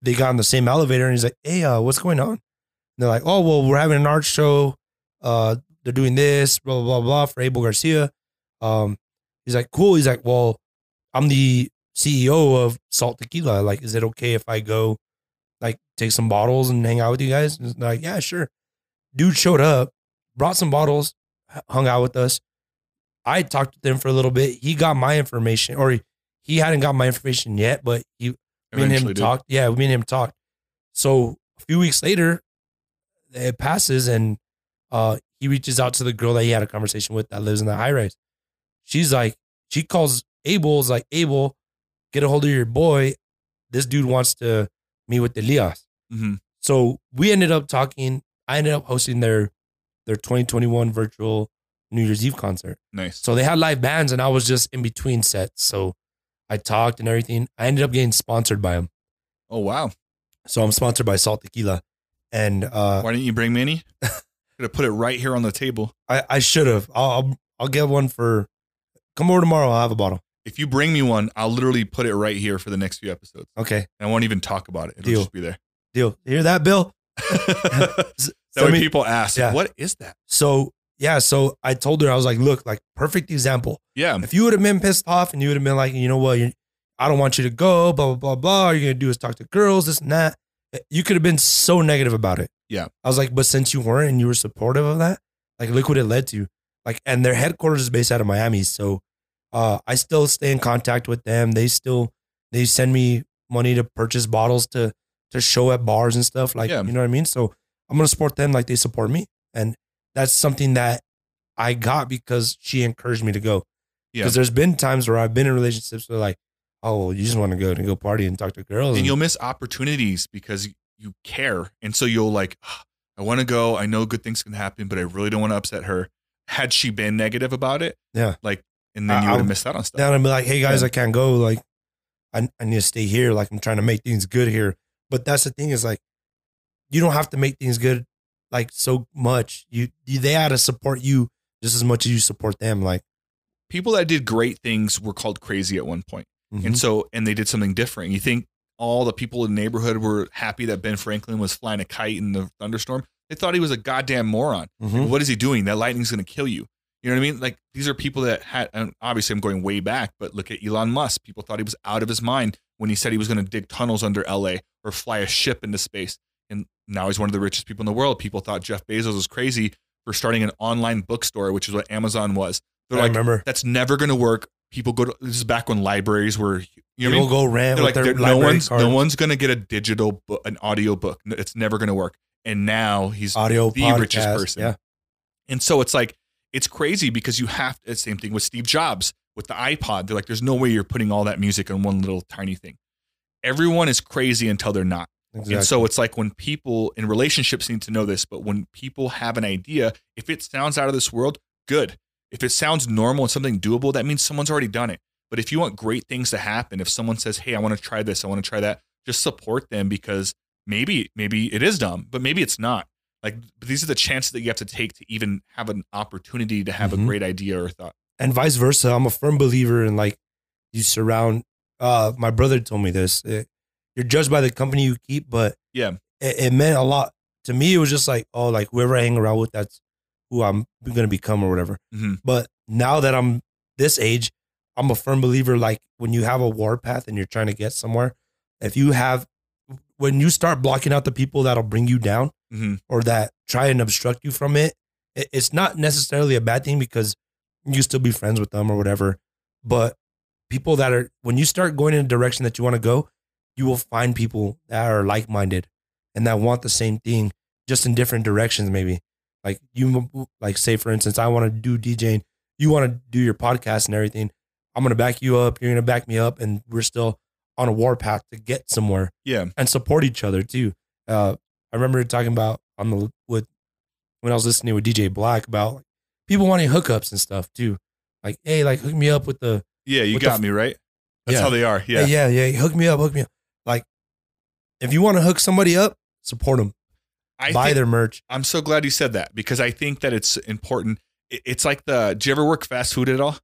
they got in the same elevator and he's like, hey, what's going on? And they're like, oh, well, we're having an art show. They're doing this, blah, blah, blah, for Abel Garcia. He's like, cool. He's like, well, I'm the CEO of Salt Tequila. Like, is it okay if I go, like, take some bottles and hang out with you guys? And they're like, yeah, sure. Dude showed up, brought some bottles, hung out with us. I talked to them for a little bit. He got my information, or he hadn't got my information yet, but me and him talked. Yeah, me and him talked. So a few weeks later, it passes, and he reaches out to the girl that he had a conversation with that lives in the high rise. She's like, she calls Abel's like, Abel, get a hold of your boy. This dude wants to meet with Elias. Mm-hmm. So we ended up talking. I ended up hosting their 2021 virtual New Year's Eve concert. Nice. So they had live bands, and I was just in between sets. So I talked and everything. I ended up getting sponsored by them. Oh, wow. So I'm sponsored by Salt Tequila. And why didn't you bring me any? Could have put it right here on the table. I should have. I'll get one for, come over tomorrow. I'll have a bottle. If you bring me one, I'll literally put it right here for the next few episodes. Okay. And I won't even talk about it. It'll just be there. Deal. Hear that, Bill? That way people ask, what is that? So, yeah. So I told her, I was like, look, like, perfect example. Yeah. If you would have been pissed off and you would have been like, you know what? I don't want you to go, blah, blah, blah, blah. All you're going to do is talk to girls, this and that. You could have been so negative about it. Yeah. I was like, but since you weren't and you were supportive of that, like, look what it led to. Like, and their headquarters is based out of Miami. So I still stay in contact with them. They send me money to purchase bottles to show at bars and stuff. Like, you know what I mean? So I'm going to support them like they support me. And that's something that I got because she encouraged me to go. Yeah. Because there's been times where I've been in relationships where, like, oh, you just want to go party and talk to girls. And you'll miss opportunities because you care. And so you'll like, oh, I want to go. I know good things can happen, but I really don't want to upset her. Had she been negative about it. Yeah. Like, and then you would have missed out on stuff. Then I'd be like, hey guys, I can't go. Like, I need to stay here. Like, I'm trying to make things good here. But that's the thing is, like, you don't have to make things good, like, so much. They had to support you just as much as you support them. Like, people that did great things were called crazy at one point. Mm-hmm. And they did something different. You think all the people in the neighborhood were happy that Ben Franklin was flying a kite in the thunderstorm? They thought he was a goddamn moron. Mm-hmm. Like, what is he doing? That lightning's going to kill you. You know what I mean? Like, these are people that had, and obviously I'm going way back, but look at Elon Musk. People thought he was out of his mind when he said he was going to dig tunnels under LA or fly a ship into space. And now he's one of the richest people in the world. People thought Jeff Bezos was crazy for starting an online bookstore, which is what Amazon was. They're like, remember. That's never going to work. People go to, this is back when libraries were, you know what I mean? Go rant with their library cards. No one's going to get a digital book, an audio book. It's never going to work. And now he's audio the podcast, richest person. Yeah. And so it's like, it's crazy because you have to, same thing with Steve Jobs, with the iPod. They're like, there's no way you're putting all that music on one little tiny thing. Everyone is crazy until they're not. Exactly. And so it's like when people in relationships need to know this, but when people have an idea, if it sounds out of this world, good. If it sounds normal and something doable, that means someone's already done it. But if you want great things to happen, if someone says, hey, I want to try this, I want to try that, just support them because maybe it is dumb, but maybe it's not. Like, these are the chances that you have to take to even have an opportunity to have a great idea or thought. And vice versa. I'm a firm believer in, like, you surround, my brother told me this, you're judged by the company you keep, but it meant a lot. To me, it was just like, oh, like, whoever I hang around with, that's who I'm going to become or whatever. Mm-hmm. But now that I'm this age, I'm a firm believer, like, when you have a war path and you're trying to get somewhere, when you start blocking out the people that'll bring you down or that try and obstruct you from it, it's not necessarily a bad thing because you still be friends with them or whatever. But people that are, when you start going in a direction that you want to go, you will find people that are like-minded and that want the same thing, just in different directions maybe. Like, say, for instance, I want to do DJing. you want to do your podcast and everything, I'm going to back you up. You're going to back me up. And we're still on a war path to get somewhere. Yeah. And support each other too. I remember talking about on the, with, when I was listening with DJ Black about like, people wanting hookups and stuff too. Like, hey, like hook me up with the, yeah, you got me right. That's how they are. Yeah. Hey, yeah. Yeah. Hook me up. Hook me up. Like if you want to hook somebody up, support them. Buy their merch. I'm so glad you said that because I think that it's important. It's like do you ever work fast food at all?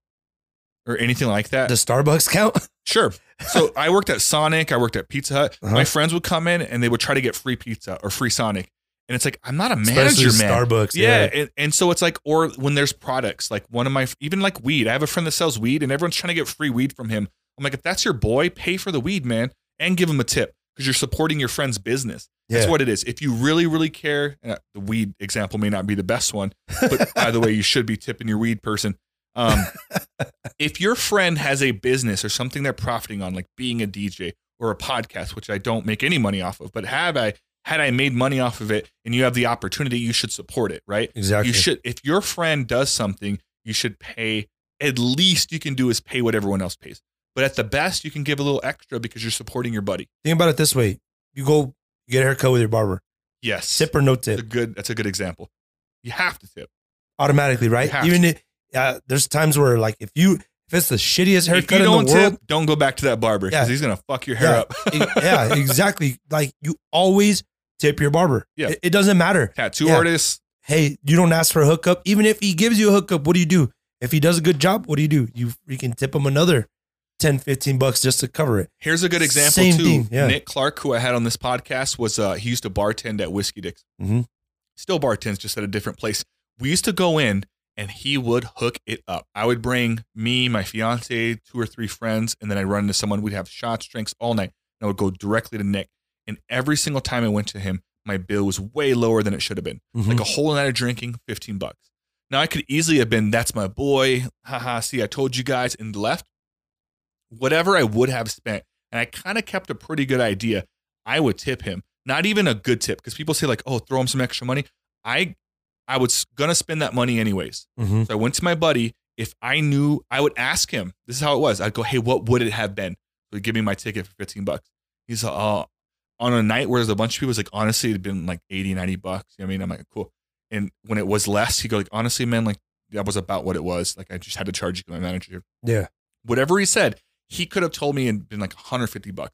Or anything like that? Does Starbucks count? Sure. So I worked at Sonic. I worked at Pizza Hut. Uh-huh. My friends would come in and they would try to get free pizza or free Sonic. And it's like, I'm not a manager, especially man. Starbucks. Yeah. And so it's like, or when there's products, like one of my, even like weed. I have a friend that sells weed and everyone's trying to get free weed from him. I'm like, if that's your boy, pay for the weed, man. And give him a tip because you're supporting your friend's business. That's what it is. If you really, really care, the weed example may not be the best one, but by the way, you should be tipping your weed person. If your friend has a business or something they're profiting on, like being a DJ or a podcast, which I don't make any money off of, but had I made money off of it and you have the opportunity, you should support it, right? Exactly. You should, if your friend does something, you should pay, at least you can do is pay what everyone else pays. But at the best, you can give a little extra because you're supporting your buddy. Think about it this way. You go get a haircut with your barber. Yes. Tip or no tip. That's a good example. You have to tip. Automatically, right? Even if, there's times where like if it's the shittiest haircut in the world, don't go back to that barber because he's gonna fuck your hair up. Yeah, exactly. Like you always tip your barber. Yeah, it doesn't matter. Tattoo artists. Hey, you don't ask for a hookup. Even if he gives you a hookup, what do you do? If he does a good job, what do? You freaking tip him another $10-15 just to cover it. Here's a good example too. Yeah. Nick Clark, who I had on this podcast, was he used to bartend at Whiskey Dicks. Mm-hmm. Still bartends, just at a different place. We used to go in. And he would hook it up. I would bring me, my fiance, 2 or 3 friends, and then I'd run into someone. We'd have shots, drinks all night. And I would go directly to Nick. And every single time I went to him, my bill was way lower than it should have been. Mm-hmm. Like a whole night of drinking, $15. Now I could easily have been, that's my boy. Haha, see, I told you guys, and left. Whatever I would have spent. And I kind of kept a pretty good idea. I would tip him. Not even a good tip. Because people say like, oh, throw him some extra money. I was going to spend that money anyways. Mm-hmm. So I went to my buddy. If I knew, I would ask him. This is how it was. I'd go, hey, what would it have been? So he'd give me my ticket for $15. He's like, oh, on a night where there's a bunch of people, he's like, honestly, it'd been like $80, $90. You know what I mean? I'm like, cool. And when it was less, he'd go like, honestly, man, like that was about what it was. Like I just had to charge you to my manager. Yeah. Whatever he said, he could have told me and been like $150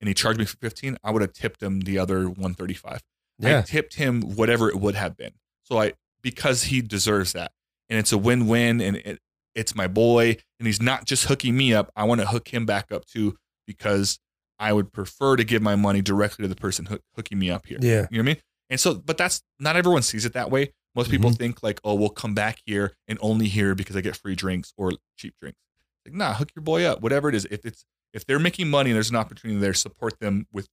and he charged me for $15. I would have tipped him the other $135. Yeah. I tipped him whatever it would have been. So because he deserves that and it's a win-win and it's my boy and he's not just hooking me up. I want to hook him back up too, because I would prefer to give my money directly to the person hooking me up here. Yeah. You know what I mean? And so, but that's not everyone sees it that way. Most people think like, oh, we'll come back here and only here because I get free drinks or cheap drinks. Like, nah, hook your boy up, whatever it is. If they're making money and there's an opportunity there, support them with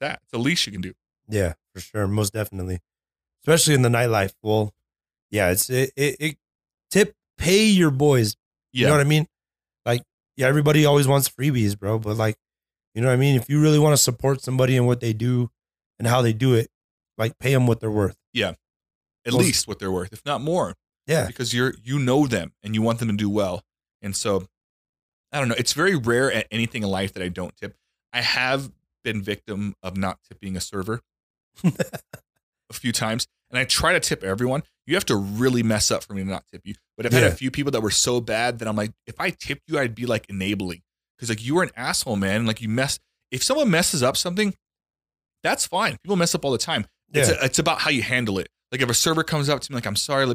that. It's the least you can do. Yeah, for sure. Most definitely. Especially in the nightlife. Well, yeah, pay your boys. Yeah. You know what I mean? Like, yeah, everybody always wants freebies, bro. But like, you know what I mean? If you really want to support somebody and what they do and how they do it, like pay them what they're worth. Yeah. At least what they're worth, if not more. Yeah. Because you know them and you want them to do well. And so, I don't know. It's very rare at anything in life that I don't tip. I have been victim of not tipping a server. A few times, and I try to tip everyone. You have to really mess up for me to not tip you. But I've had a few people that were so bad that I'm like, if I tipped you, I'd be like enabling, because like you were an asshole, man. Like if someone messes up something, that's fine. People mess up all the time. Yeah. It's about how you handle it. Like if a server comes up to me, like I'm sorry,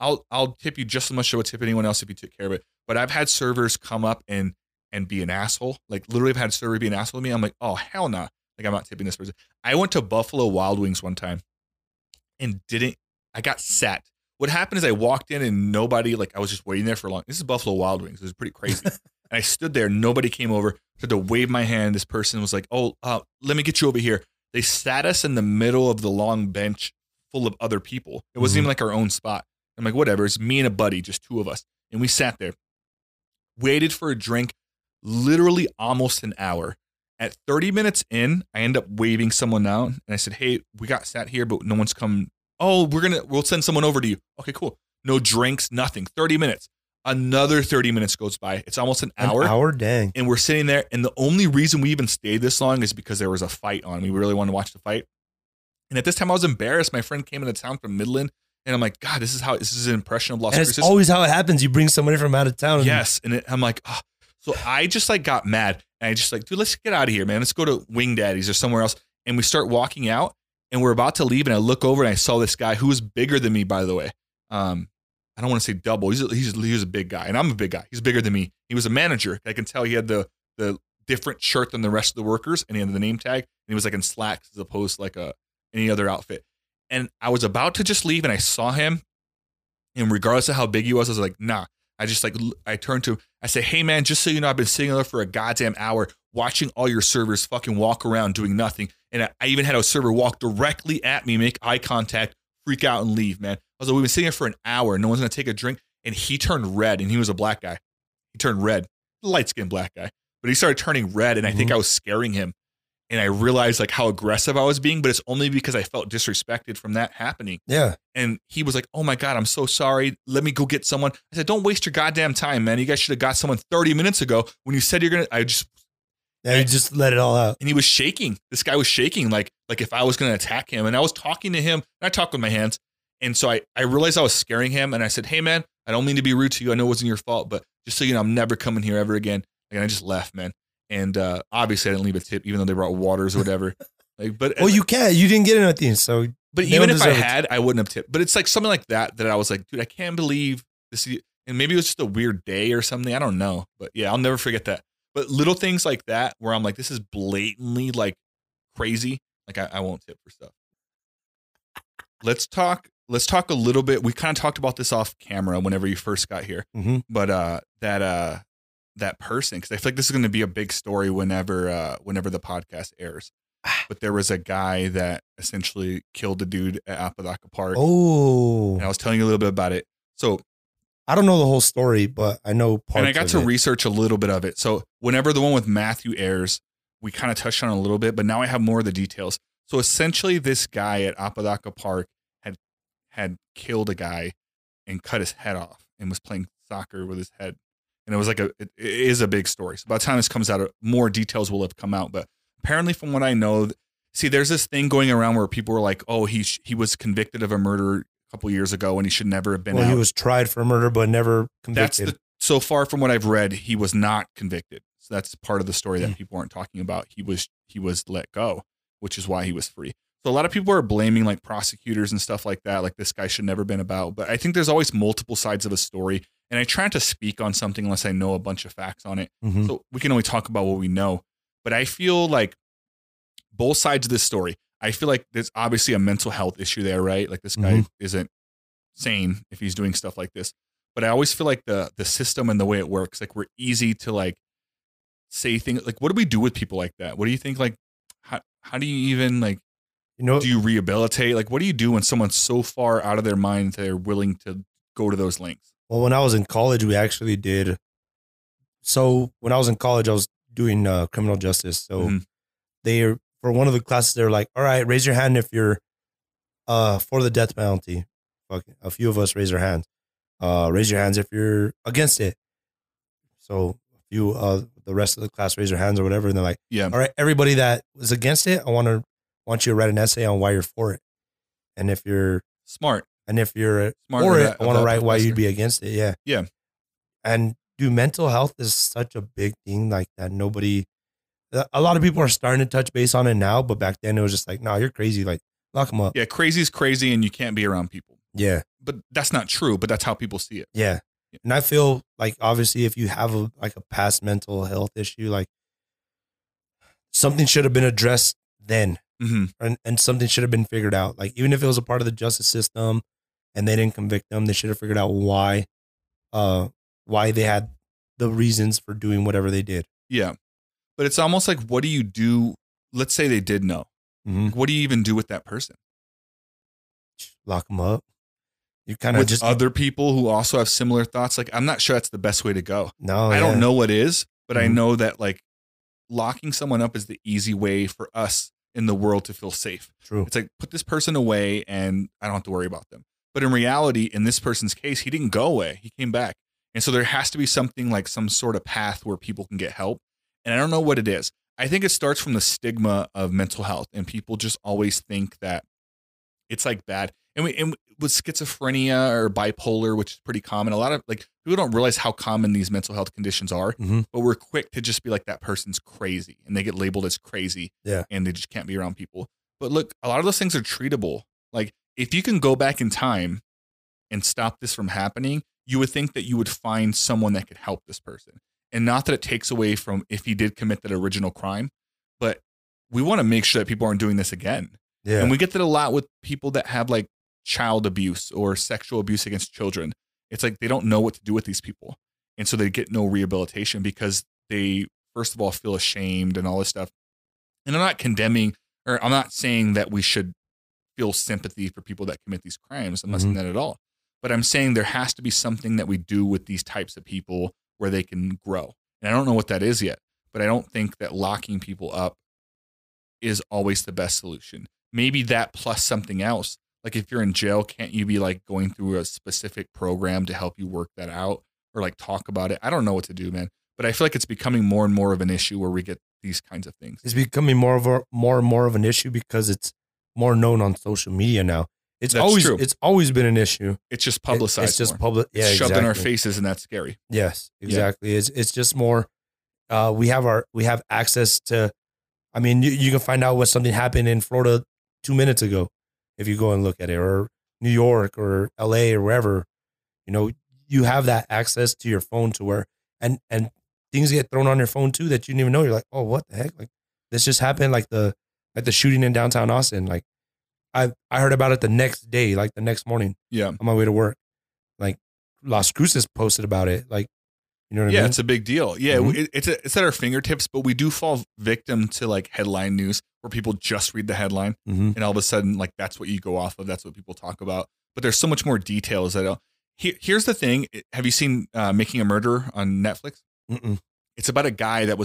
I'll tip you just as much as I would tip anyone else if you took care of it. But I've had servers come up and be an asshole. Like literally, I've had a server be an asshole to me. I'm like, oh hell nah. Like I'm not tipping this person. I went to Buffalo Wild Wings one time. And I got sat. What happened is I walked in and nobody, like I was just waiting there for long. This is Buffalo Wild Wings. It was pretty crazy. And I stood there. Nobody came over. I had to wave my hand. This person was like, oh, let me get you over here. They sat us in the middle of the long bench full of other people. It wasn't even like our own spot. I'm like, whatever. It's me and a buddy, just two of us. And we sat there, waited for a drink, literally almost an hour. At 30 minutes in, I end up waving someone out, and I said, hey, we got sat here, but no one's come. Oh, we'll send someone over to you. Okay, cool. No drinks, nothing. 30 minutes. Another 30 minutes goes by. It's almost an hour. An hour, dang. And we're sitting there. And the only reason we even stayed this long is because there was a fight on. We really wanted to watch the fight. And at this time, I was embarrassed. My friend came into town from Midland. And I'm like, God, this is an impression of Las Cruces. It's always how it happens. You bring somebody from out of town. Yes. And I'm like, oh. So I just like got mad. And I just like, dude, let's get out of here, man. Let's go to Wing Daddy's or somewhere else. And we start walking out. And we're about to leave. And I look over and I saw this guy who was bigger than me, by the way. I don't want to say double. He was a big guy, and I'm a big guy. He's bigger than me. He was a manager. I can tell he had the different shirt than the rest of the workers, and he had the name tag, and he was like in slacks as opposed to like any other outfit. And I was about to just leave, and I saw him, and regardless of how big he was, I was like, nah. I just like, I turned to him. I say, hey man, just so you know, I've been sitting there for a goddamn hour watching all your servers fucking walk around doing nothing, and I even had a server walk directly at me, make eye contact, freak out, and leave, man. I was like, we've been sitting here for an hour. No one's going to take a drink. And he turned red, and he was a black guy. He turned red, light-skinned black guy. But he started turning red, and I think I was scaring him. And I realized like how aggressive I was being, but it's only because I felt disrespected from that happening. Yeah. And he was like, oh my God, I'm so sorry. Let me go get someone. I said, don't waste your goddamn time, man. You guys should have got someone 30 minutes ago when you said you're going to, I just let it all out. And he was shaking. This guy was shaking like if I was going to attack him. And I was talking to him, and I talk with my hands. And so I realized I was scaring him, and I said, hey man, I don't mean to be rude to you. I know it wasn't your fault, but just so you know, I'm never coming here ever again. And I just left, man. And obviously I didn't leave a tip, even though they brought waters or whatever. You can't. You didn't get anything. So, but even if I had, I wouldn't have tipped. But it's like something like that I was like, dude, I can't believe this. And maybe it was just a weird day or something. I don't know. But yeah, I'll never forget that. But little things like that where I'm like, this is blatantly like crazy. Like I won't tip for stuff. Let's talk a little bit. We kind of talked about this off camera whenever you first got here, but that person, because I feel like this is going to be a big story whenever the podcast airs. But there was a guy that essentially killed a dude at Apodaca Park. Oh, and I was telling you a little bit about it. So I don't know the whole story, but I know parts. And I got to research a little bit of it. So whenever the one with Matthew airs, we kind of touched on it a little bit, but now I have more of the details. So essentially, this guy at Apodaca Park had killed a guy and cut his head off and was playing soccer with his head. And it was like it is a big story. So by the time this comes out, more details will have come out. But apparently from what I know, see, there's this thing going around where people were like, oh, he was convicted of a murder a couple years ago and he should never have been out. He was tried for murder, but never convicted. So far from what I've read, he was not convicted. So that's part of the story that people aren't talking about. He was let go, which is why he was free. So a lot of people are blaming like prosecutors and stuff like that. Like this guy should never been about, but I think there's always multiple sides of a story. And I try not to speak on something unless I know a bunch of facts on it. So we can only talk about what we know, but I feel like both sides of this story, I feel like there's obviously a mental health issue there, right? Like this guy isn't sane if he's doing stuff like this, but I always feel like the system and the way it works, like we're easy to like say things like, what do we do with people like that? What do you think? Like, how do you even like, do you rehabilitate? Like, what do you do when someone's so far out of their mind they're willing to go to those lengths? Well, when I was in college, we actually did. So when I was in college, I was doing criminal justice. So for one of the classes, they're like, all right, raise your hand if you're for the death penalty. Okay. A few of us raise our hands. Raise your hands if you're against it. So a few the rest of the class raise their hands or whatever. And they're like, yeah, all right, everybody that was against it, I want you to write an essay on why you're for it. And if you're smart for it, I want to write why you'd be against it. Yeah. Yeah. And mental health is such a big thing like that. A lot of people are starting to touch base on it now, but back then it was just like, nah, you're crazy. Like lock them up. Yeah. Crazy is crazy and you can't be around people. Yeah. But that's not true, but that's how people see it. Yeah. Yeah. And I feel like obviously if you have a past mental health issue, like something should have been addressed then. And something should have been figured out. Like even if it was a part of the justice system and they didn't convict them, they should have figured out why they had the reasons for doing whatever they did. Yeah. But it's almost like, what do you do? Let's say they did know. Like, what do you even do with that person? Lock them up. You kind of just other people who also have similar thoughts. Like, I'm not sure that's the best way to go. No, I don't know what is, but I know that like locking someone up is the easy way for us in the world to feel safe. True. It's like, put this person away and I don't have to worry about them. But in reality, in this person's case, he didn't go away. He came back. And so there has to be something like some sort of path where people can get help. And I don't know what it is. I think it starts from the stigma of mental health, and people just always think that it's like bad. And with schizophrenia or bipolar, which is pretty common, a lot of like people don't realize how common these mental health conditions are, mm-hmm. but we're quick to just be like, that person's crazy, and they get labeled as crazy, yeah. and they just can't be around people. But look, a lot of those things are treatable. Like if you can go back in time and stop this from happening, you would think that you would find someone that could help this person. And not that it takes away from if he did commit that original crime, but we want to make sure that people aren't doing this again. Yeah. And we get that a lot with people that have like child abuse or sexual abuse against children. It's like they don't know what to do with these people. And so they get no rehabilitation because they, first of all, feel ashamed and all this stuff. And I'm not condemning, or I'm not saying that we should feel sympathy for people that commit these crimes. I'm not saying that at all. But I'm saying there has to be something that we do with these types of people where they can grow. And I don't know what that is yet, but I don't think that locking people up is always the best solution. Maybe that plus something else. Like if you're in jail, can't you be like going through a specific program to help you work that out or like talk about it? I don't know what to do, man. But I feel like it's becoming more and more of an issue where we get these kinds of things. It's becoming more and more of an issue because it's more known on social media now. It's always been an issue. It's just publicized. It's just public. Yeah, it's shoved in our faces, and that's scary. Yes, exactly. Yeah. It's just more. We have access to. I mean, you can find out what something happened in Florida 2 minutes ago, if you go and look at it, or New York or LA or wherever. You know, you have that access to your phone to where and things get thrown on your phone too that you didn't even know. You're like, oh, what the heck? Like this just happened. Like the shooting in downtown Austin. Like. I heard about it the next day, like the next morning. Yeah. On my way to work. Like Las Cruces posted about it. Like, you know what I mean? Yeah, it's a big deal. Yeah, mm-hmm. it's at our fingertips, but we do fall victim to like headline news where people just read the headline and all of a sudden like that's what you go off of. That's what people talk about. But there's so much more details that here's the thing. Have you seen Making a Murderer on Netflix? Mm-mm. It's about a guy that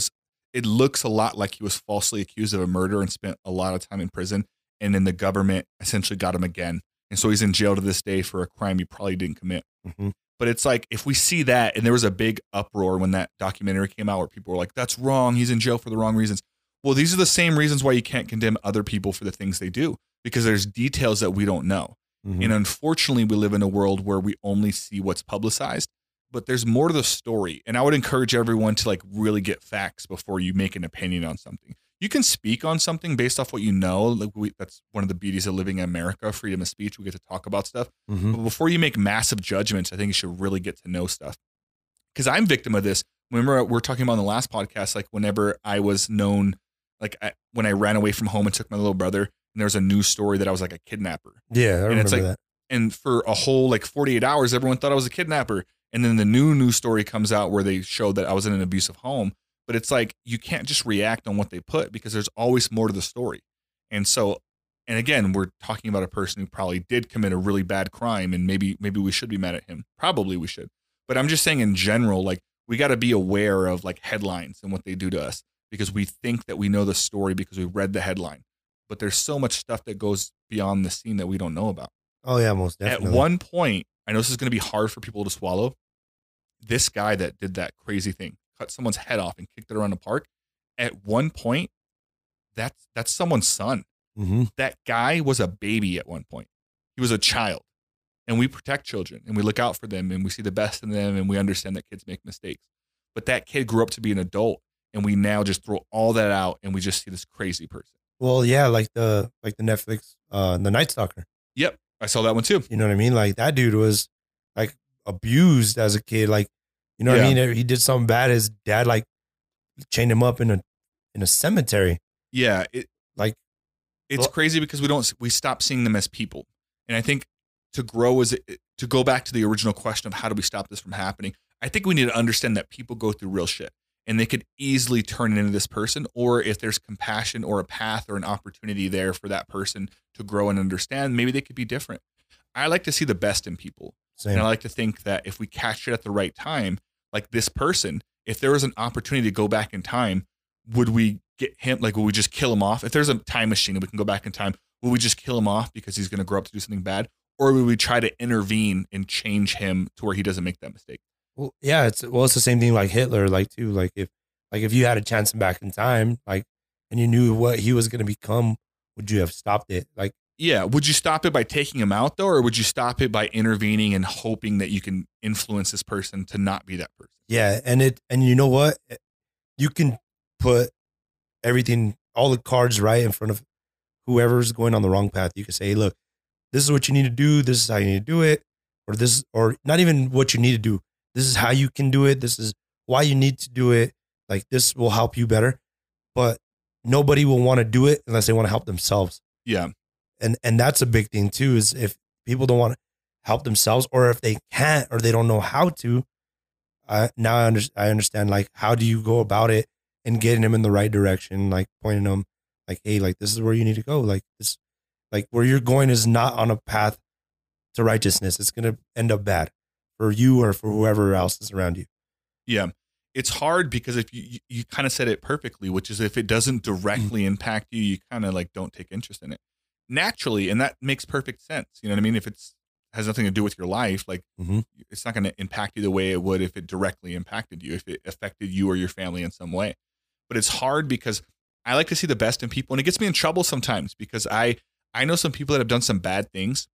it looks a lot like he was falsely accused of a murder and spent a lot of time in prison. And then the government essentially got him again. And so he's in jail to this day for a crime he probably didn't commit. Mm-hmm. But it's like, if we see that, and there was a big uproar when that documentary came out where people were like, that's wrong. He's in jail for the wrong reasons. Well, these are the same reasons why you can't condemn other people for the things they do, because there's details that we don't know. Mm-hmm. And unfortunately, we live in a world where we only see what's publicized, but there's more to the story. And I would encourage everyone to like really get facts before you make an opinion on something. You can speak on something based off what you know. Like that's one of the beauties of living in America, freedom of speech. We get to talk about stuff. Mm-hmm. But before you make massive judgments, I think you should really get to know stuff. Because I'm victim of this. Remember, we're talking about in the last podcast, like whenever I was known, like when I ran away from home and took my little brother, and there was a news story that I was like a kidnapper. Yeah, I remember that. And for a whole like 48 hours, everyone thought I was a kidnapper. And then the new news story comes out where they showed that I was in an abusive home. But it's like, you can't just react on what they put because there's always more to the story. And so, and again, we're talking about a person who probably did commit a really bad crime, and maybe we should be mad at him. Probably we should. But I'm just saying in general, like we got to be aware of like headlines and what they do to us, because we think that we know the story because we read the headline, but there's so much stuff that goes beyond the scene that we don't know about. Oh yeah. Most definitely. At one point, I know this is going to be hard for people to swallow. This guy that did that crazy thing, cut someone's head off and kicked it around the park. At one point, that's someone's son. Mm-hmm. That guy was a baby at one point. He was a child. And we protect children and we look out for them and we see the best in them and we understand that kids make mistakes. But that kid grew up to be an adult, and we now just throw all that out and we just see this crazy person. Well, yeah, like the Netflix, The Night Stalker. Yep. I saw that one too. You know what I mean? Like that dude was like abused as a kid. Like, you know what I mean? He did something bad. His dad like chained him up in a cemetery. Yeah, it's crazy because we stop seeing them as people. And I think to grow is to go back to the original question of how do we stop this from happening. I think we need to understand that people go through real shit, and they could easily turn into this person. Or if there's compassion or a path or an opportunity there for that person to grow and understand, maybe they could be different. I like to see the best in people. Same. And I like to think that if we catch it at the right time, like this person, if there was an opportunity to go back in time, would we get him? Like, would we just kill him off? If there's a time machine and we can go back in time, would we just kill him off because he's going to grow up to do something bad? Or would we try to intervene and change him to where he doesn't make that mistake? Well, yeah, it's the same thing like Hitler, like too, if you had a chance back in time, like, and you knew what he was going to become, would you have stopped it? Like, yeah, would you stop it by taking him out though, or would you stop it by intervening and hoping that you can influence this person to not be that person? Yeah, and you know what, you can put everything, all the cards right in front of whoever's going on the wrong path. You can say, hey, look, this is what you need to do. This is how you need to do it. Or this, or not even what you need to do. This is how you can do it. This is why you need to do it. Like, this will help you better, but nobody will want to do it unless they want to help themselves. Yeah. And that's a big thing too, is if people don't want to help themselves, or if they can't, or they don't know how to, now I understand, like, how do you go about it and getting them in the right direction? Like pointing them like, hey, like, this is where you need to go. Like this, like where you're going is not on a path to righteousness. It's going to end up bad for you or for whoever else is around you. Yeah. It's hard because if you kind of said it perfectly, which is if it doesn't directly impact you, you kind of like don't take interest in it naturally. And that makes perfect sense. You know what I mean? If it's has nothing to do with your life, like it's not going to impact you the way it would if it directly impacted you, if it affected you or your family in some way. But it's hard because I like to see the best in people, and it gets me in trouble sometimes because I know some people that have done some bad things,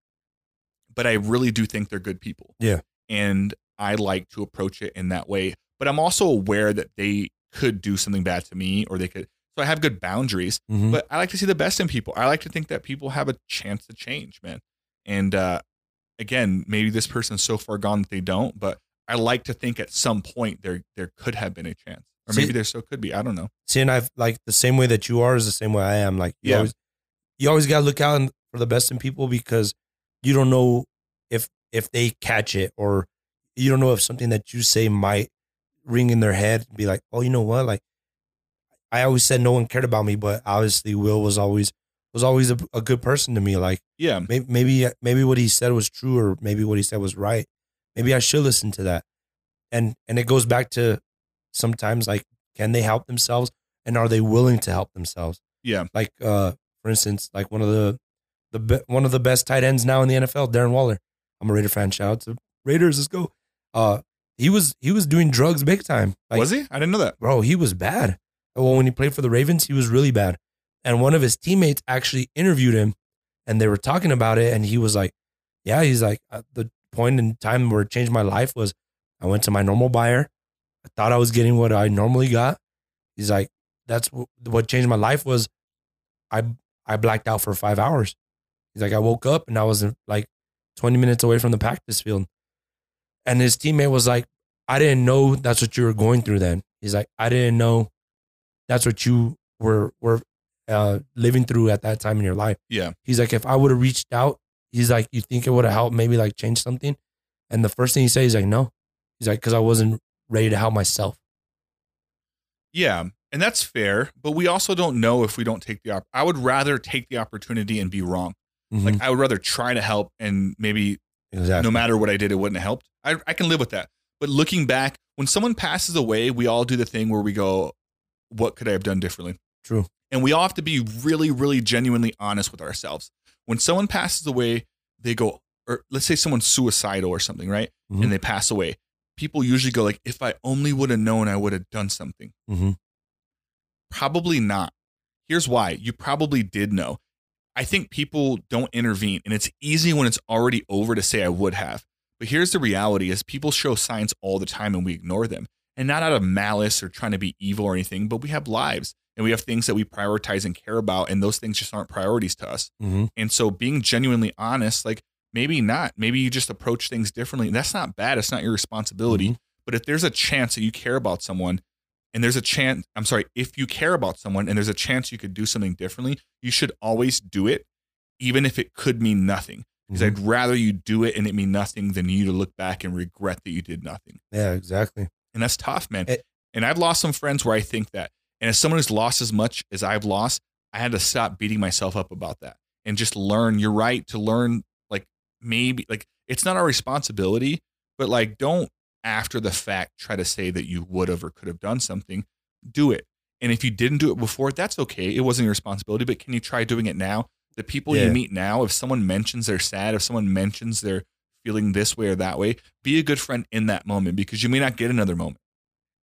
but I really do think they're good people. Yeah. And I like to approach it in that way, but I'm also aware that they could do something bad to me, or they could. So I have good boundaries, but I like to see the best in people. I like to think that people have a chance to change, man. And again, maybe this person's so far gone that they don't, but I like to think at some point there could have been a chance. Or maybe there still could be. I don't know. See, and I've like the same way that you are is the same way I am. Like, you always got to look out for the best in people, because you don't know if they catch it, or you don't know if something that you say might ring in their head and be like, oh, you know what? Like, I always said no one cared about me, but obviously Will was always a good person to me. Like, yeah, maybe what he said was true, or maybe what he said was right. Maybe I should listen to that. And it goes back to, sometimes, like, can they help themselves, and are they willing to help themselves? Yeah. Like, for instance, like one of the best tight ends now in the NFL, Darren Waller. I'm a Raider fan. Shout out to Raiders. Let's go. He was doing drugs big time. Like, was he? I didn't know that. Bro, he was bad. Well, when he played for the Ravens, he was really bad. And one of his teammates actually interviewed him, and they were talking about it. And he was like, yeah, he's like, the point in time where it changed my life was I went to my normal buyer. I thought I was getting what I normally got. He's like, that's what changed my life was I blacked out for 5 hours. He's like, I woke up and I was like 20 minutes away from the practice field. And his teammate was like, I didn't know that's what you were going through then. He's like, I didn't know that's what you were living through at that time in your life. Yeah. He's like, if I would have reached out, he's like, you think it would have helped maybe like change something? And the first thing he said, he's like, no. He's like, because I wasn't ready to help myself. Yeah. And that's fair. But we also don't know if we don't take the I would rather take the opportunity and be wrong. Mm-hmm. Like, I would rather try to help, and maybe no matter what I did, it wouldn't have helped. I can live with that. But looking back, when someone passes away, we all do the thing where we go, what could I have done differently? True. And we all have to be really, really genuinely honest with ourselves. When someone passes away, they go, or let's say someone's suicidal or something, right? Mm-hmm. And they pass away. People usually go like, if I only would have known, I would have done something. Mm-hmm. Probably not. Here's why. You probably did know. I think people don't intervene, and it's easy when it's already over to say I would have. But here's the reality is people show signs all the time, and we ignore them, and not out of malice or trying to be evil or anything, but we have lives and we have things that we prioritize and care about. And those things just aren't priorities to us. Mm-hmm. And so being genuinely honest, like, maybe not. Maybe you just approach things differently. And that's not bad. It's not your responsibility. Mm-hmm. But if there's a chance that you care about someone, and there's a chance, if you care about someone and there's a chance you could do something differently, you should always do it, even if it could mean nothing. Because I'd rather you do it and it mean nothing than you to look back and regret that you did nothing. Yeah, exactly. And that's tough, man. And I've lost some friends where I think that. And as someone who's lost as much as I've lost, I had to stop beating myself up about that and just learn. You're right to learn. Maybe like it's not our responsibility, but like, don't after the fact try to say that you would have or could have done something. Do it. And if you didn't do it before, that's okay. It wasn't your responsibility, but can you try doing it now? The people you meet now, if someone mentions they're sad, if someone mentions they're feeling this way or that way, be a good friend in that moment, because you may not get another moment.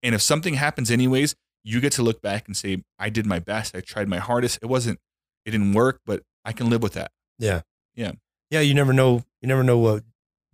And if something happens anyways, you get to look back and say, I did my best. I tried my hardest. It didn't work, but I can live with that. Yeah. Yeah. Yeah. You never know. You never know what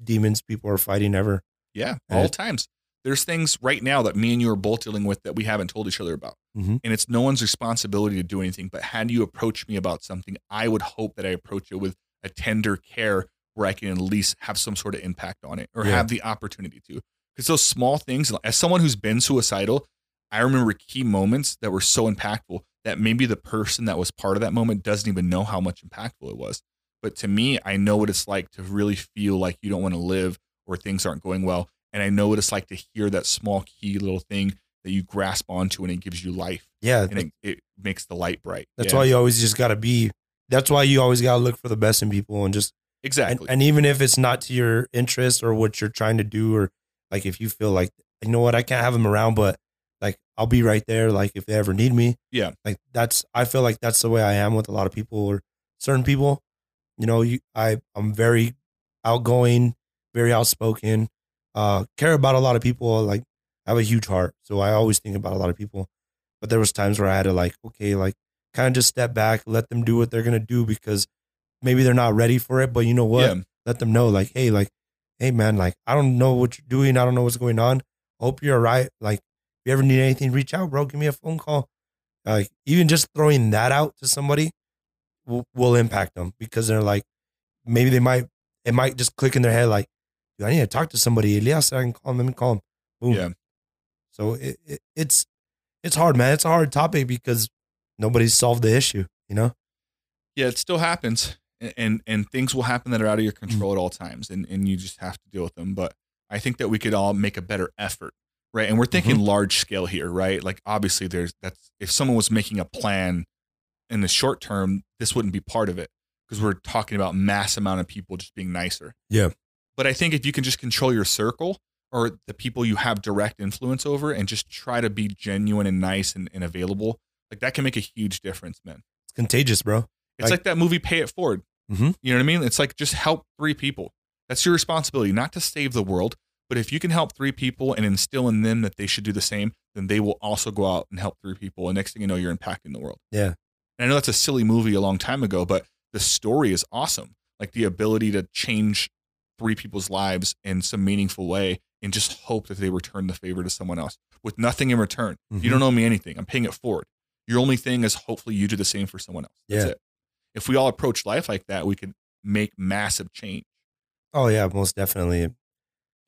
demons people are fighting ever. Yeah. All times. There's things right now that me and you are both dealing with that we haven't told each other about. Mm-hmm. And it's no one's responsibility to do anything, but had you approach me about something, I would hope that I approach it with a tender care where I can at least have some sort of impact on it or have the opportunity to. Because those small things, as someone who's been suicidal, I remember key moments that were so impactful that maybe the person that was part of that moment doesn't even know how much impactful it was. But to me, I know what it's like to really feel like you don't want to live or things aren't going well. And I know what it's like to hear that small key little thing that you grasp onto and it gives you life. Yeah. And it makes the light bright. That's why you always just got to be, that's why you always got to look for the best in people and just. Exactly. And even if it's not to your interest or what you're trying to do, or like, if you feel like, you know what, I can't have them around, but like, I'll be right there. Like if they ever need me. Yeah. Like I feel like that's the way I am with a lot of people or certain people, you know, I'm very outgoing, very outspoken, care about a lot of people. Like I have a huge heart. So I always think about a lot of people, but there was times where I had to like, okay, like kind of just step back, let them do what they're going to do because maybe they're not ready for it, but you know what? Yeah. Let them know like, hey man, like, I don't know what you're doing. I don't know what's going on. Hope you're all right. Like if you ever need anything, reach out, bro. Give me a phone call. Like even just throwing that out to somebody will impact them because they're like, maybe it might just click in their head. Like, dude, I need to talk to somebody. Elias, I can call him. Let me call him. Boom. Yeah. So it's hard, man. It's a hard topic because nobody's solved the issue, you know? Yeah. It still happens. And things will happen that are out of your control at all times, and you just have to deal with them. But I think that we could all make a better effort, right? And we're thinking large scale here, right? Like obviously if someone was making a plan in the short term, this wouldn't be part of it because we're talking about mass amount of people just being nicer. Yeah. But I think if you can just control your circle or the people you have direct influence over and just try to be genuine and nice and available, like that can make a huge difference, man. It's contagious, bro. It's like that movie, Pay It Forward. Mm-hmm. You know what I mean? It's like, just help 3 people. That's your responsibility, not to save the world, but if you can help 3 people and instill in them that they should do the same, then they will also go out and help 3 people. And next thing you know, you're impacting the world. Yeah. And I know that's a silly movie a long time ago, but the story is awesome. Like the ability to change 3 people's lives in some meaningful way and just hope that they return the favor to someone else with nothing in return. Mm-hmm. You don't owe me anything. I'm paying it forward. Your only thing is hopefully you do the same for someone else. That's it. If we all approach life like that, we could make massive change. Oh yeah, most definitely.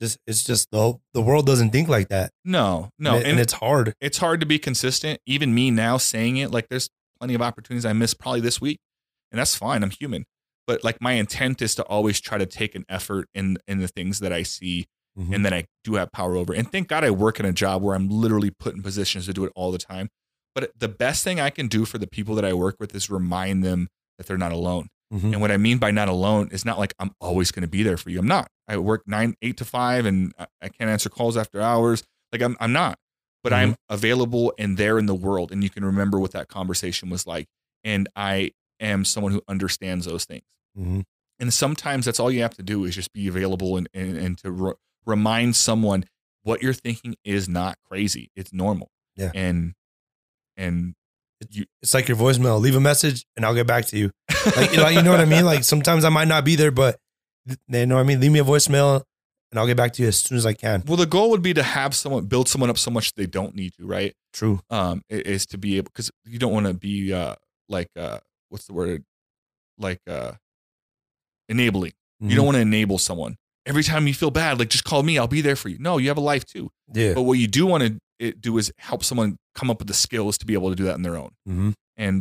It's just the world doesn't think like that. No. And it's hard. It's hard to be consistent. Even me now saying it, like there's plenty of opportunities I missed probably this week, and that's fine. I'm human. But like my intent is to always try to take an effort in the things that I see and that I do have power over. And thank God I work in a job where I'm literally put in positions to do it all the time. But the best thing I can do for the people that I work with is remind them that they're not alone. Mm-hmm. And what I mean by not alone is not like I'm always going to be there for you. I'm not. I work 8 to 5 and I can't answer calls after hours. Like I'm not, but I'm available and there in the world. And you can remember what that conversation was like. And I am someone who understands those things. Mm-hmm. And sometimes that's all you have to do is just be available and to remind someone what you're thinking is not crazy. It's normal. Yeah. And it's like your voicemail. Leave a message and I'll get back to you. Like, you know what I mean? Like sometimes I might not be there, but you know what I mean? Leave me a voicemail and I'll get back to you as soon as I can. Well, the goal would be to have someone build someone up so much they don't need to, right? True. Is to be able, because you don't want to be what's the word? Like enabling. Mm-hmm. You don't want to enable someone. Every time you feel bad, like just call me, I'll be there for you. No, you have a life too. Yeah. But what you do want to do is help someone come up with the skills to be able to do that on their own. Mm-hmm. And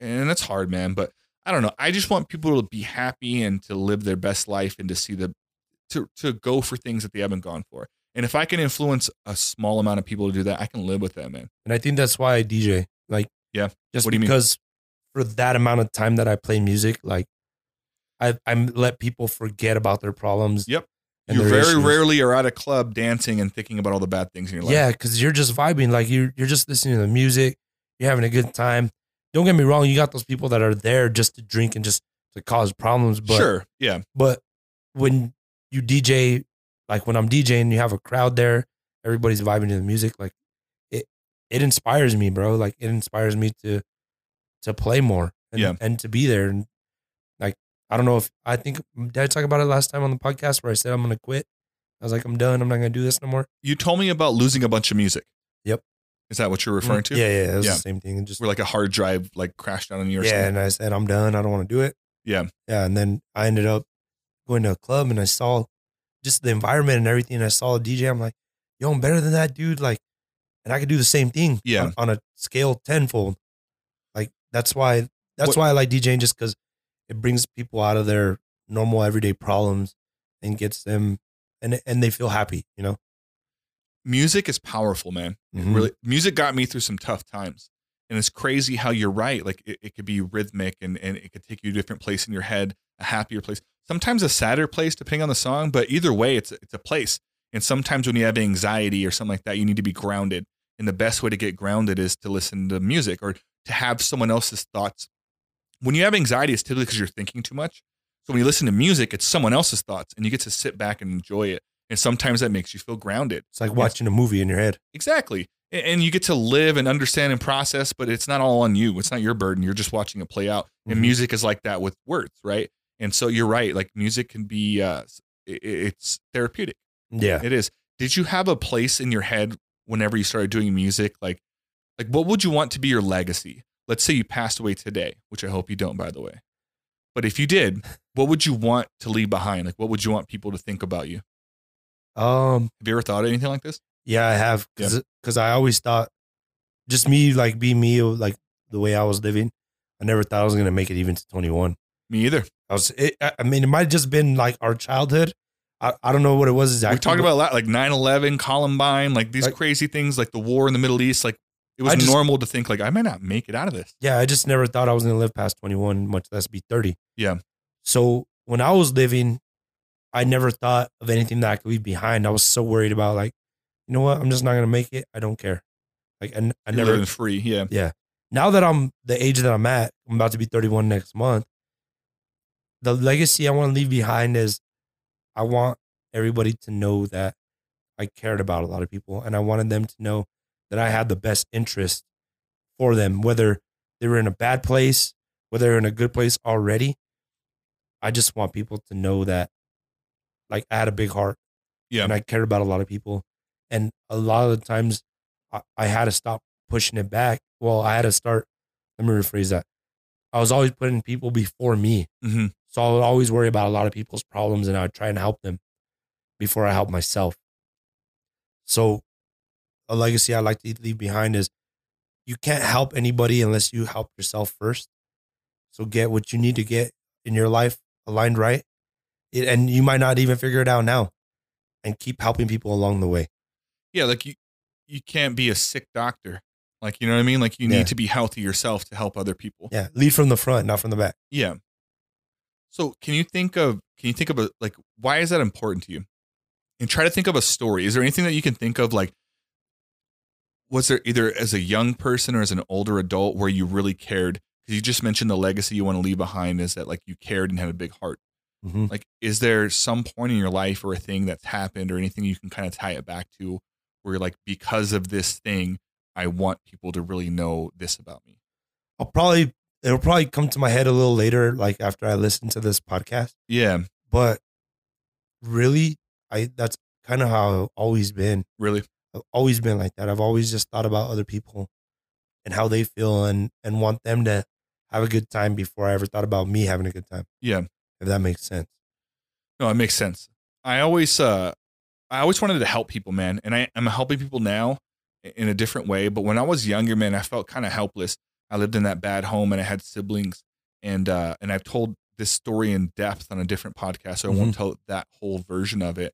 that's hard, man. But I don't know. I just want people to be happy and to live their best life and to see to go for things that they haven't gone for. And if I can influence a small amount of people to do that, I can live with that, man. And I think that's why I DJ. Like, yeah. Just what do you because mean? For that amount of time that I play music, like I let people forget about their problems. Yep. You very issues. Rarely are at a club dancing and thinking about all the bad things in your life. Yeah, because you're just vibing. Like you're just listening to the music. You're having a good time. Don't get me wrong. You got those people that are there just to drink and just to cause problems. But, sure. Yeah. But when you DJ, like when I'm DJing, you have a crowd there, everybody's vibing to the music. Like it inspires me, bro. Like it inspires me to play more and to be there. And like, I don't know if I think, did I talk about it last time on the podcast where I said I'm going to quit? I was like, I'm done. I'm not going to do this no more. You told me about losing a bunch of music. Yep. Is that what you're referring to? Yeah. It was the same thing. It just, we're like a hard drive, like crashed out on you or something. Yeah. And I said, I'm done. I don't want to do it. Yeah. Yeah. And then I ended up going to a club and I saw just the environment and everything. And I saw a DJ. I'm like, yo, I'm better than that dude. Like, and I could do the same thing on a scale tenfold. Like, that's why I like DJing, just because it brings people out of their normal everyday problems and gets them, and they feel happy, you know? Music is powerful, man. Mm-hmm. Really, music got me through some tough times. And it's crazy how you're right. Like it could be rhythmic and it could take you to a different place in your head, a happier place, sometimes a sadder place depending on the song, but either way it's a place. And sometimes when you have anxiety or something like that, you need to be grounded. And the best way to get grounded is to listen to music or to have someone else's thoughts. When you have anxiety, it's typically because you're thinking too much. So when you listen to music, it's someone else's thoughts and you get to sit back and enjoy it. And sometimes that makes you feel grounded. It's like watching a movie in your head. Exactly. And you get to live and understand and process, but it's not all on you. It's not your burden. You're just watching it play out. Mm-hmm. And music is like that with words, right? And so you're right. Like music can be, it's therapeutic. Yeah, it is. Did you have a place in your head whenever you started doing music? Like what would you want to be your legacy? Let's say you passed away today, which I hope you don't, by the way. But if you did, what would you want to leave behind? Like, what would you want people to think about you? Have you ever thought of anything like this? Yeah, I have. Cause I always thought just me, like be me, like the way I was living. I never thought I was going to make it even to 21. Me either. I mean, it might've just been like our childhood. I don't know what it was exactly. We talked about a lot, like 9/11, Columbine, like these crazy things, like the war in the Middle East. Like it was normal to think like, I might not make it out of this. Yeah. I just never thought I was going to live past 21, much less be 30. Yeah. So when I was living, I never thought of anything that I could leave behind. I was so worried about like, you know what? I'm just not going to make it. I don't care. Like, and I never been free. Yeah. Yeah. Now that I'm the age that I'm at, I'm about to be 31 next month. The legacy I want to leave behind is, I want everybody to know that I cared about a lot of people, and I wanted them to know that I had the best interest for them, whether they were in a bad place, whether they're in a good place already. I just want people to know that like I had a big heart and I cared about a lot of people. And a lot of the times I had to stop pushing it back. Well, I had to start, let me rephrase that. I was always putting people before me. Mm-hmm. So I would always worry about a lot of people's problems and I would try and help them before I help myself. So a legacy I like to leave behind is you can't help anybody unless you help yourself first. So get what you need to get in your life aligned right. And you might not even figure it out now, and keep helping people along the way. Yeah. Like you can't be a sick doctor. Like, you know what I mean? Like you need to be healthy yourself to help other people. Yeah. Lead from the front, not from the back. Yeah. So can you think of like, why is that important to you? And try to think of a story. Is there anything that you can think of? Like, was there either as a young person or as an older adult where you really cared? Cause you just mentioned the legacy you want to leave behind is that like you cared and had a big heart. Mm-hmm. Like, is there some point in your life or a thing that's happened or anything you can kind of tie it back to where you're like, because of this thing, I want people to really know this about me? It'll probably come to my head a little later, like after I listen to this podcast. Yeah. But really, that's kind of how I've always been. Really? I've always been like that. I've always just thought about other people and how they feel and want them to have a good time before I ever thought about me having a good time. Yeah. If that makes sense. No, it makes sense. I always wanted to help people, man. And I'm helping people now in a different way. But when I was younger, man, I felt kind of helpless. I lived in that bad home and I had siblings and I've told this story in depth on a different podcast. So I won't tell that whole version of it,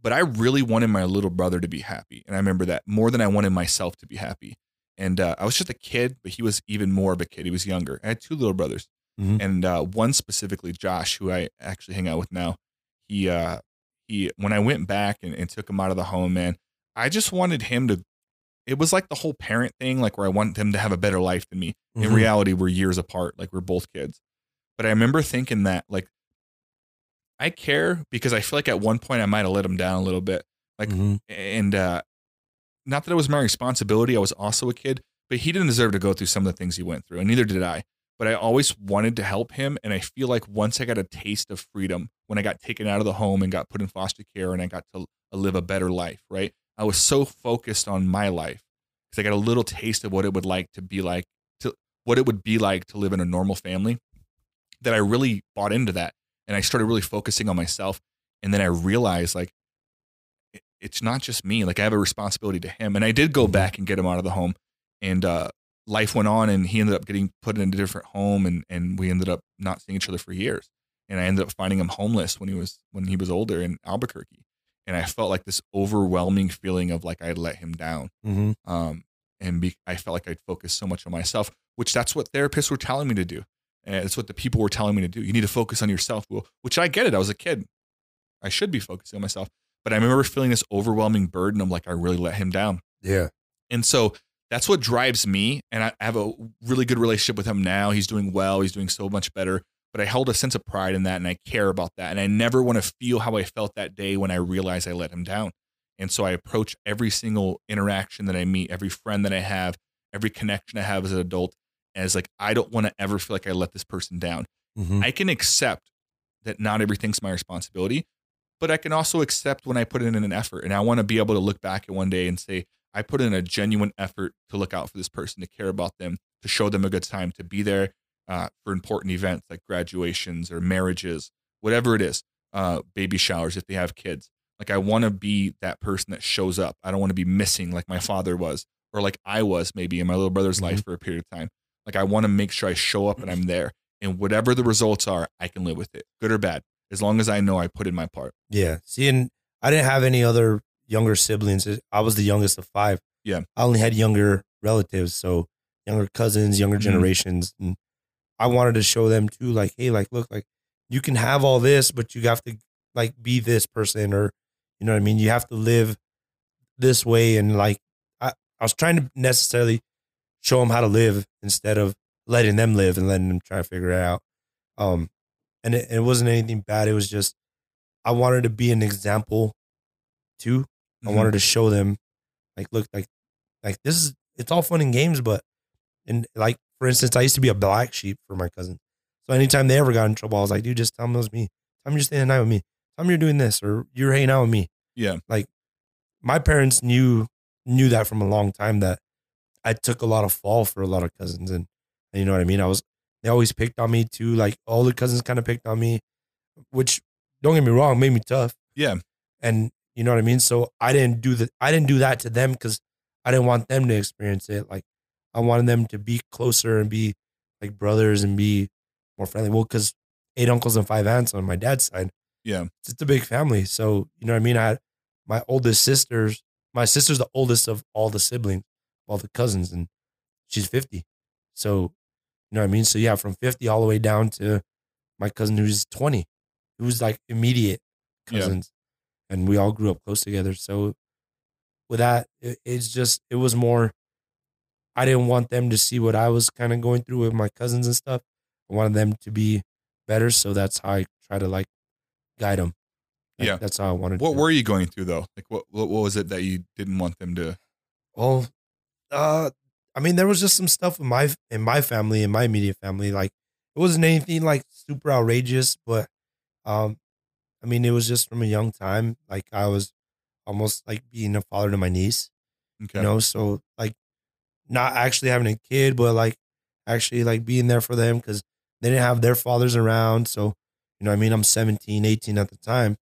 but I really wanted my little brother to be happy. And I remember that more than I wanted myself to be happy. And I was just a kid, but he was even more of a kid. He was younger. I had two little brothers and one specifically, Josh, who I actually hang out with now. He when I went back and took him out of the home, man, I just wanted him to, it was like the whole parent thing, like where I want them to have a better life than me. In reality, we're years apart. Like we're both kids. But I remember thinking that like I care because I feel like at one point I might have let him down a little bit. Like, and not that it was my responsibility. I was also a kid, but he didn't deserve to go through some of the things he went through, and neither did I. But I always wanted to help him, and I feel like once I got a taste of freedom, when I got taken out of the home and got put in foster care and I got to live a better life, right? I was so focused on my life because I got a little taste of what it would be like to live in a normal family, that I really bought into that. And I started really focusing on myself. And then I realized, like, it's not just me. Like, I have a responsibility to him. And I did go back and get him out of the home, and life went on, and he ended up getting put in a different home, and we ended up not seeing each other for years. And I ended up finding him homeless when he was older in Albuquerque. And I felt like this overwhelming feeling of like I let him down. I felt like I'd focused so much on myself, which that's what therapists were telling me to do. And it's what the people were telling me to do. You need to focus on yourself, Will, which I get it. I was a kid. I should be focusing on myself. But I remember feeling this overwhelming burden of like, I really let him down. Yeah. And so that's what drives me. And I have a really good relationship with him now. He's doing well. He's doing so much better. But I held a sense of pride in that, and I care about that. And I never want to feel how I felt that day when I realized I let him down. And so I approach every single interaction that I meet, every friend that I have, every connection I have as an adult, as like, I don't want to ever feel like I let this person down. I can accept that not everything's my responsibility, but I can also accept when I put in an effort. And I want to be able to look back at one day and say, I put in a genuine effort to look out for this person, to care about them, to show them a good time, to be there for important events like graduations or marriages, whatever it is, baby showers, if they have kids. Like, I want to be that person that shows up. I don't want to be missing like my father was, or like I was maybe in my little brother's life for a period of time. Like, I want to make sure I show up and I'm there, and whatever the results are, I can live with it, good or bad, as long as I know I put in my part. Yeah. See, and I didn't have any other younger siblings. I was the youngest of five. Yeah. I only had younger relatives. So younger cousins, younger generations. And I wanted to show them too, like, hey, like, look, like, you can have all this, but you have to like be this person, or, you know what I mean? You have to live this way. And like, I was trying to necessarily show them how to live instead of letting them live and letting them try to figure it out. And it wasn't anything bad. It was just, I wanted to be an example too. I wanted to show them like, look, like this is, it's all fun and games, but, and like, for instance, I used to be a black sheep for my cousin. So anytime they ever got in trouble, I was like, dude, just tell them it was me. Tell them you're staying the night with me. Tell them you're doing this, or you're hanging out with me. Yeah. Like, my parents knew that from a long time, that I took a lot of fall for a lot of cousins, and you know what I mean? They always picked on me too. Like, all the cousins kind of picked on me, which, don't get me wrong, made me tough. Yeah. And you know what I mean? So I didn't do that to them, because I didn't want them to experience it. Like, I wanted them to be closer and be like brothers and be more friendly. Well, because 8 uncles and 5 aunts on my dad's side. Yeah. It's a big family. So, you know what I mean? My sister's the oldest of all the siblings, all the cousins, and she's 50. So, you know what I mean? So yeah, from 50 all the way down to my cousin who's 20, who's like immediate cousins. Yeah. And we all grew up close together. So with that, it was more, I didn't want them to see what I was kind of going through with my cousins and stuff. I wanted them to be better. So that's how I try to like guide them. Like, yeah. That's how I wanted to. What were you going through though? Like, what was it that you didn't want them to? Well, I mean, there was just some stuff in my family, in my immediate family. Like, it wasn't anything like super outrageous, but, I mean, it was just from a young time. Like, I was almost like being a father to my niece, okay. You know? So like, not actually having a kid, but like actually like being there for them, because they didn't have their fathers around. So, you know what I mean? I'm 17, 18 at the time,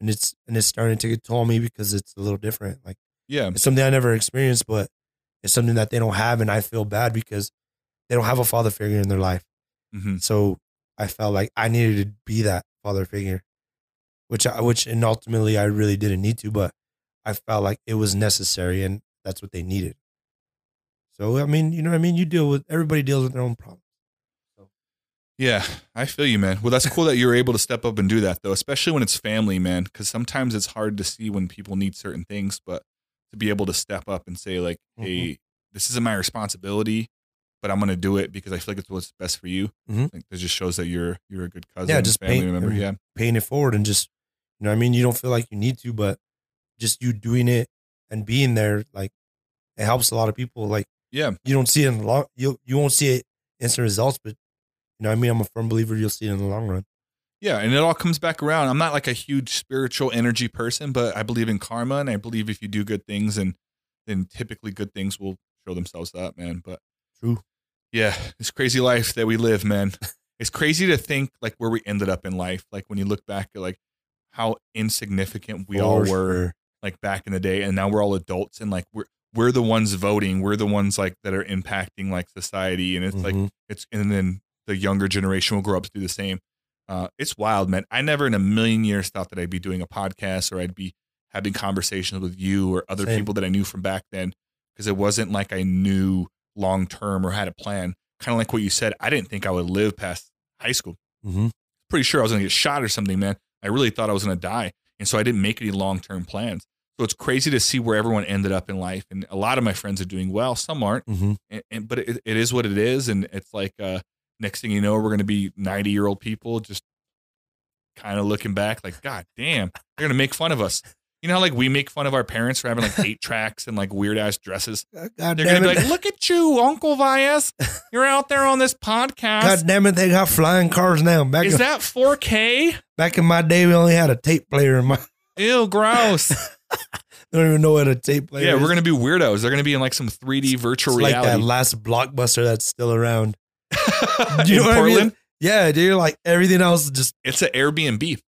and it's starting to get told me, because it's a little different. Like, yeah, it's something I never experienced, but it's something that they don't have. And I feel bad because they don't have a father figure in their life. Mm-hmm. So I felt like I needed to be that father figure, and ultimately I really didn't need to, but I felt like it was necessary, and that's what they needed. So, I mean, you know what I mean? Everybody deals with their own problems. So. Yeah, I feel you, man. Well, that's cool that you're able to step up and do that though, especially when it's family, man. Cause sometimes it's hard to see when people need certain things, but to be able to step up and say like, hey, this isn't my responsibility. but I'm going to do it because I feel like it's what's best for you. Mm-hmm. Like, it just shows that you're a good cousin. Yeah, just paying it forward and just, you know what I mean? You don't feel like you need to, but just you doing it and being there, like, it helps a lot of people. Like, yeah, you don't see it in the long, you won't see it instant results, but you know what I mean? I'm a firm believer you'll see it in the long run. Yeah, and it all comes back around. I'm not like a huge spiritual energy person, but I believe in karma, and I believe if you do good things, and then typically good things will show themselves up, man. But true. Yeah, it's crazy life that we live, man. It's crazy to think like where we ended up in life. Like when you look back at like how insignificant we all were like back in the day, and now we're all adults, and like we're the ones voting. We're the ones like that are impacting like society, and it's mm-hmm. like it's, and then the younger generation will grow up to do the same. It's wild, man. I never in a million years thought that I'd be doing a podcast, or I'd be having conversations with you or other people that I knew from back then, because it wasn't like I knew long-term or had a plan. Kind of like what you said, I didn't think I would live past high school. Mm-hmm. Pretty sure I was going to get shot or something, man. I really thought I was going to die. And so I didn't make any long-term plans. So it's crazy to see where everyone ended up in life. And a lot of my friends are doing well. Some aren't, mm-hmm. But it is what it is. And it's like, next thing you know, we're going to be 90-year-old people just kind of looking back like, God damn, they're going to make fun of us. You know how like we make fun of our parents for having like 8 tracks and like weird-ass dresses? God, they're going to be like, look at you, Uncle Vyez. You're out there on this podcast. God damn it, they got flying cars now. Is that 4K? Back in my day, we only had a tape player in my... Ew, gross. I don't even know what a tape player is. Yeah, we're going to be weirdos. They're going to be in like some 3D virtual reality. Like that last Blockbuster that's still around. Do you know what Portland? I mean? Yeah, dude. Like everything else, just it's an Airbnb.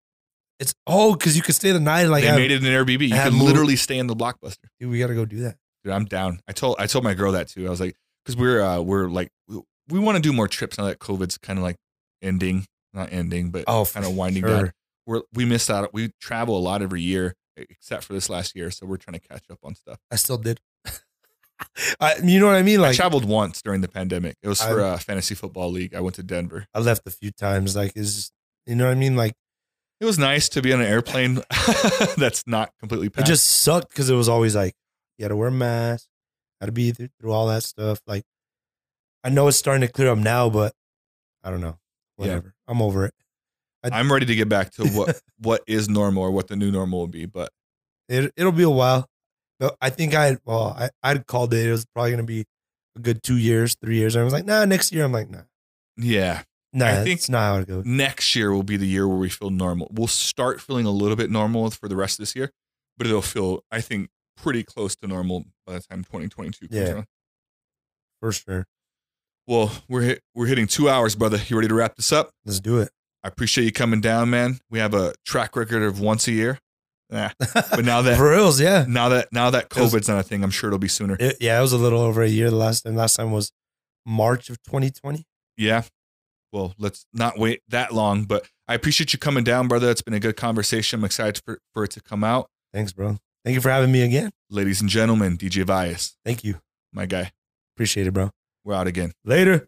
It's because you can stay the night. Like they made it an Airbnb. You can literally stay in the Blockbuster. Dude, we gotta go do that. Dude, I'm down. I told my girl that too. I was like, because we're like we want to do more trips now that COVID's kind of like ending, not ending, but kind of winding down. We missed out. We travel a lot every year except for this last year, so we're trying to catch up on stuff. I still did. You know what I mean? Like I traveled once during the pandemic. It was for a fantasy football league. I went to Denver. I left a few times. Like it's just, you know what I mean? Like it was nice to be on an airplane that's not completely packed. It just sucked because it was always like you had to wear a mask, had to be through all that stuff. Like I know it's starting to clear up now, but I don't know. Whatever. Yeah. I'm over it. I'm ready to get back to what is normal or what the new normal will be, but it'll be a while. I think I'd called it. It was probably going to be a good 2 years, 3 years. I was like, nah, next year. I'm like, nah. Yeah. Nah, I think that's not how it goes. Next year will be the year where we feel normal. We'll start feeling a little bit normal for the rest of this year, but it'll feel, I think, pretty close to normal by the time 2022 comes around. For sure. Well, we're hitting 2 hours, brother. You ready to wrap this up? Let's do it. I appreciate you coming down, man. We have a track record of once a year. Nah. But now that for reals, yeah. Now that COVID's not a thing, I'm sure it'll be sooner. It was a little over a year. The last time was March of 2020. Yeah. Well, let's not wait that long. But I appreciate you coming down, brother. It's been a good conversation. I'm excited for it to come out. Thanks, bro. Thank you for having me again. Ladies and gentlemen, DJ VIYEZ. Thank you, my guy. Appreciate it, bro. We're out again. Later.